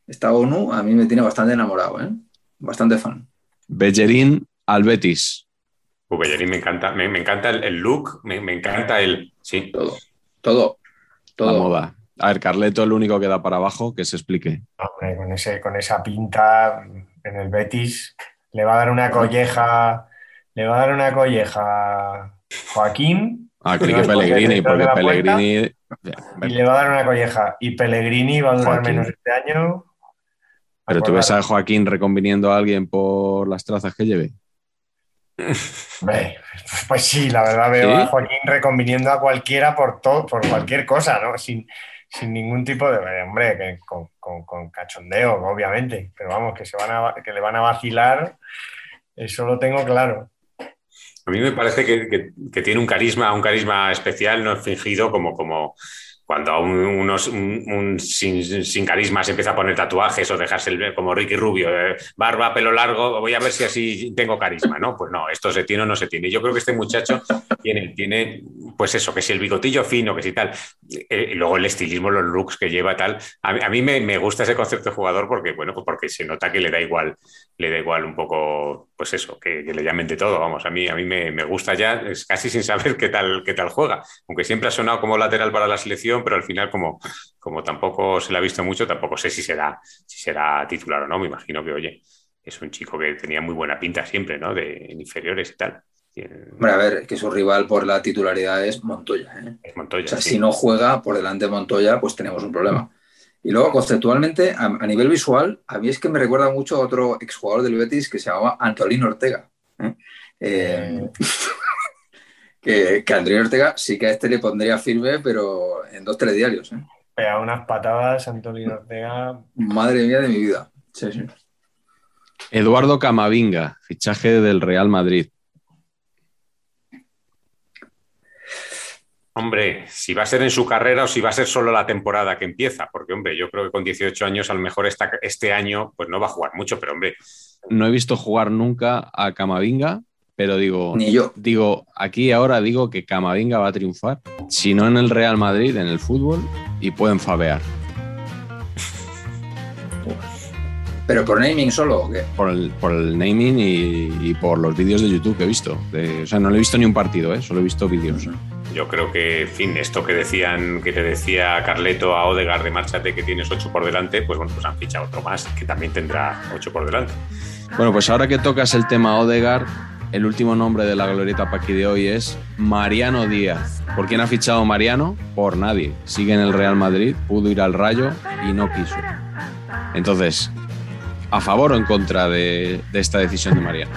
esta ONU, a mí me tiene bastante enamorado, ¿eh? Bastante fan. Bellerín al Betis. Bellerín me encanta, me, me encanta el, el look, me, me encanta el... Sí. Todo, todo, todo. La moda. A ver, Carleto, el único que da para abajo, que se explique. Hombre, con, ese, con esa pinta en el Betis, le va a dar una colleja, le va a dar una colleja Joaquín. Ah, creo que Pellegrini, porque Pellegrini... Y le va a dar una colleja. Y Pellegrini va a durar Joaquín. menos este año. Pero tú ves a Joaquín reconviniendo a alguien por las trazas que lleve. Pues sí, la verdad veo ¿Sí? a Joaquín reconviniendo a cualquiera por todo, por cualquier cosa, ¿no? Sin, sin ningún tipo de... Hombre, que con, con, con cachondeo, obviamente. Pero vamos, que, se van a, que le van a vacilar, eso lo tengo claro. A mí me parece que, que, que tiene un carisma, un carisma especial, no fingido, como... como... Cuando a un, unos, un, un sin, sin carisma se empieza a poner tatuajes o dejarse el, como Ricky Rubio, eh, barba, pelo largo, voy a ver si así tengo carisma, ¿no? Pues no, esto se tiene o no se tiene. Yo creo que este muchacho tiene, tiene pues eso, que si el bigotillo fino, que si tal, eh, luego el estilismo, los looks que lleva, tal. A, a mí me, me gusta ese concepto de jugador porque, bueno, pues porque se nota que le da igual, le da igual un poco, pues eso, que, que le llamen de todo, vamos. A mí, a mí me, me gusta ya, es casi sin saber qué tal, qué tal juega, aunque siempre ha sonado como lateral para la selección, pero al final, como, como tampoco se le ha visto mucho, tampoco sé si será, si será titular o no. Me imagino que, oye, es un chico que tenía muy buena pinta siempre, ¿no? De en inferiores y tal. Bueno, a ver, que su rival por la titularidad es Montoya, ¿eh? Es Montoya. O sea, sí. Si no juega por delante de Montoya, pues tenemos un problema. Y luego, conceptualmente, a, a nivel visual, a mí es que me recuerda mucho a otro exjugador del Betis que se llamaba Antolín Ortega. ¿eh? eh... Que, que Andrés Ortega sí que a este le pondría firme, pero en dos telediarios. ¿eh? Pega unas patadas, Antonio Ortega. Madre mía de mi vida. Sí, sí. Eduardo Camavinga, fichaje del Real Madrid. Hombre, si va a ser en su carrera o si va a ser solo la temporada que empieza, porque, hombre, yo creo que con dieciocho años a lo mejor esta, este año pues no va a jugar mucho, pero, hombre... No he visto jugar nunca a Camavinga. Pero digo, Ni yo. digo, aquí ahora digo que Camavinga va a triunfar, si no en el Real Madrid, en el fútbol, y pueden favear. ¿Pero por naming solo o qué? Por el, por el naming y, y por los vídeos de YouTube que he visto. De, o sea, no le he visto ni un partido, ¿eh? Solo he visto vídeos. yo creo que, en fin, esto que decían, que te decía Carleto a Odegaard de márchate que tienes ocho por delante, pues bueno, pues han fichado otro más que también tendrá ocho por delante. Bueno, pues ahora que tocas el tema Odegaard, el último nombre de la glorieta Paqui de hoy es Mariano Díaz. ¿Por quién ha fichado Mariano? Por nadie. Sigue en el Real Madrid, pudo ir al Rayo y no quiso. Entonces, ¿a favor o en contra de, de esta decisión de Mariano?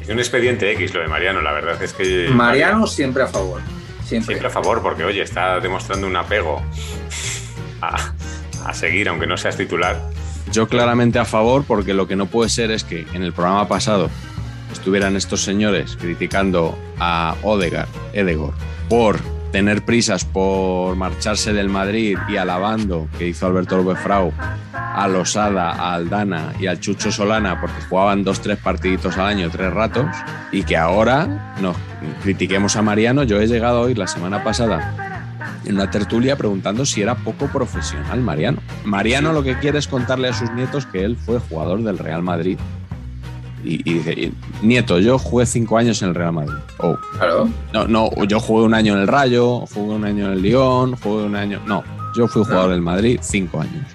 Es un expediente X lo de Mariano, la verdad es que... Mariano, Mariano siempre a favor. Siempre. siempre a favor, porque oye, está demostrando un apego a, a seguir, aunque no seas titular. Yo claramente a favor, porque lo que no puede ser es que en el programa pasado estuvieran estos señores criticando a Odegaard, Edegor, por tener prisas, por marcharse del Madrid, y alabando, que hizo Alberto Lobefrau, a Losada, a Aldana y al Chucho Solana, porque jugaban dos, tres partiditos al año, tres ratos, y que ahora nos critiquemos a Mariano. Yo he llegado hoy, la semana pasada, en una tertulia preguntando si era poco profesional Mariano. Mariano lo que quiere es contarle a sus nietos que él fue jugador del Real Madrid. Y, y dice, nieto, yo jugué cinco años en el Real Madrid. Oh. Claro. No, no, yo jugué un año en el Rayo, jugué un año en el Lyon, jugué un año... No, yo fui jugador no. del Madrid cinco años.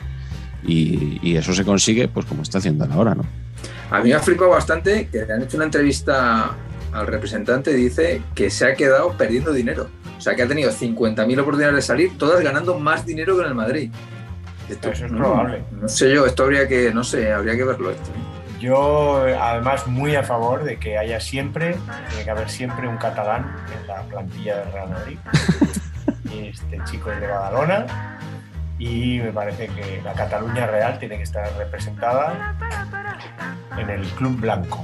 Y, y eso se consigue, pues como está haciendo ahora, ¿no? A mí me ha flipado bastante que le han hecho una entrevista al representante, dice que se ha quedado perdiendo dinero. O sea, que ha tenido cincuenta mil oportunidades de salir, todas ganando más dinero que en el Madrid. Esto, eso es no, probable. No sé yo, esto habría que... No sé, habría que verlo esto. Yo, además, muy a favor de que haya siempre, tiene que haber siempre un catalán en la plantilla del Real Madrid. Este chico es de Badalona y me parece que la Cataluña real tiene que estar representada en el Club Blanco.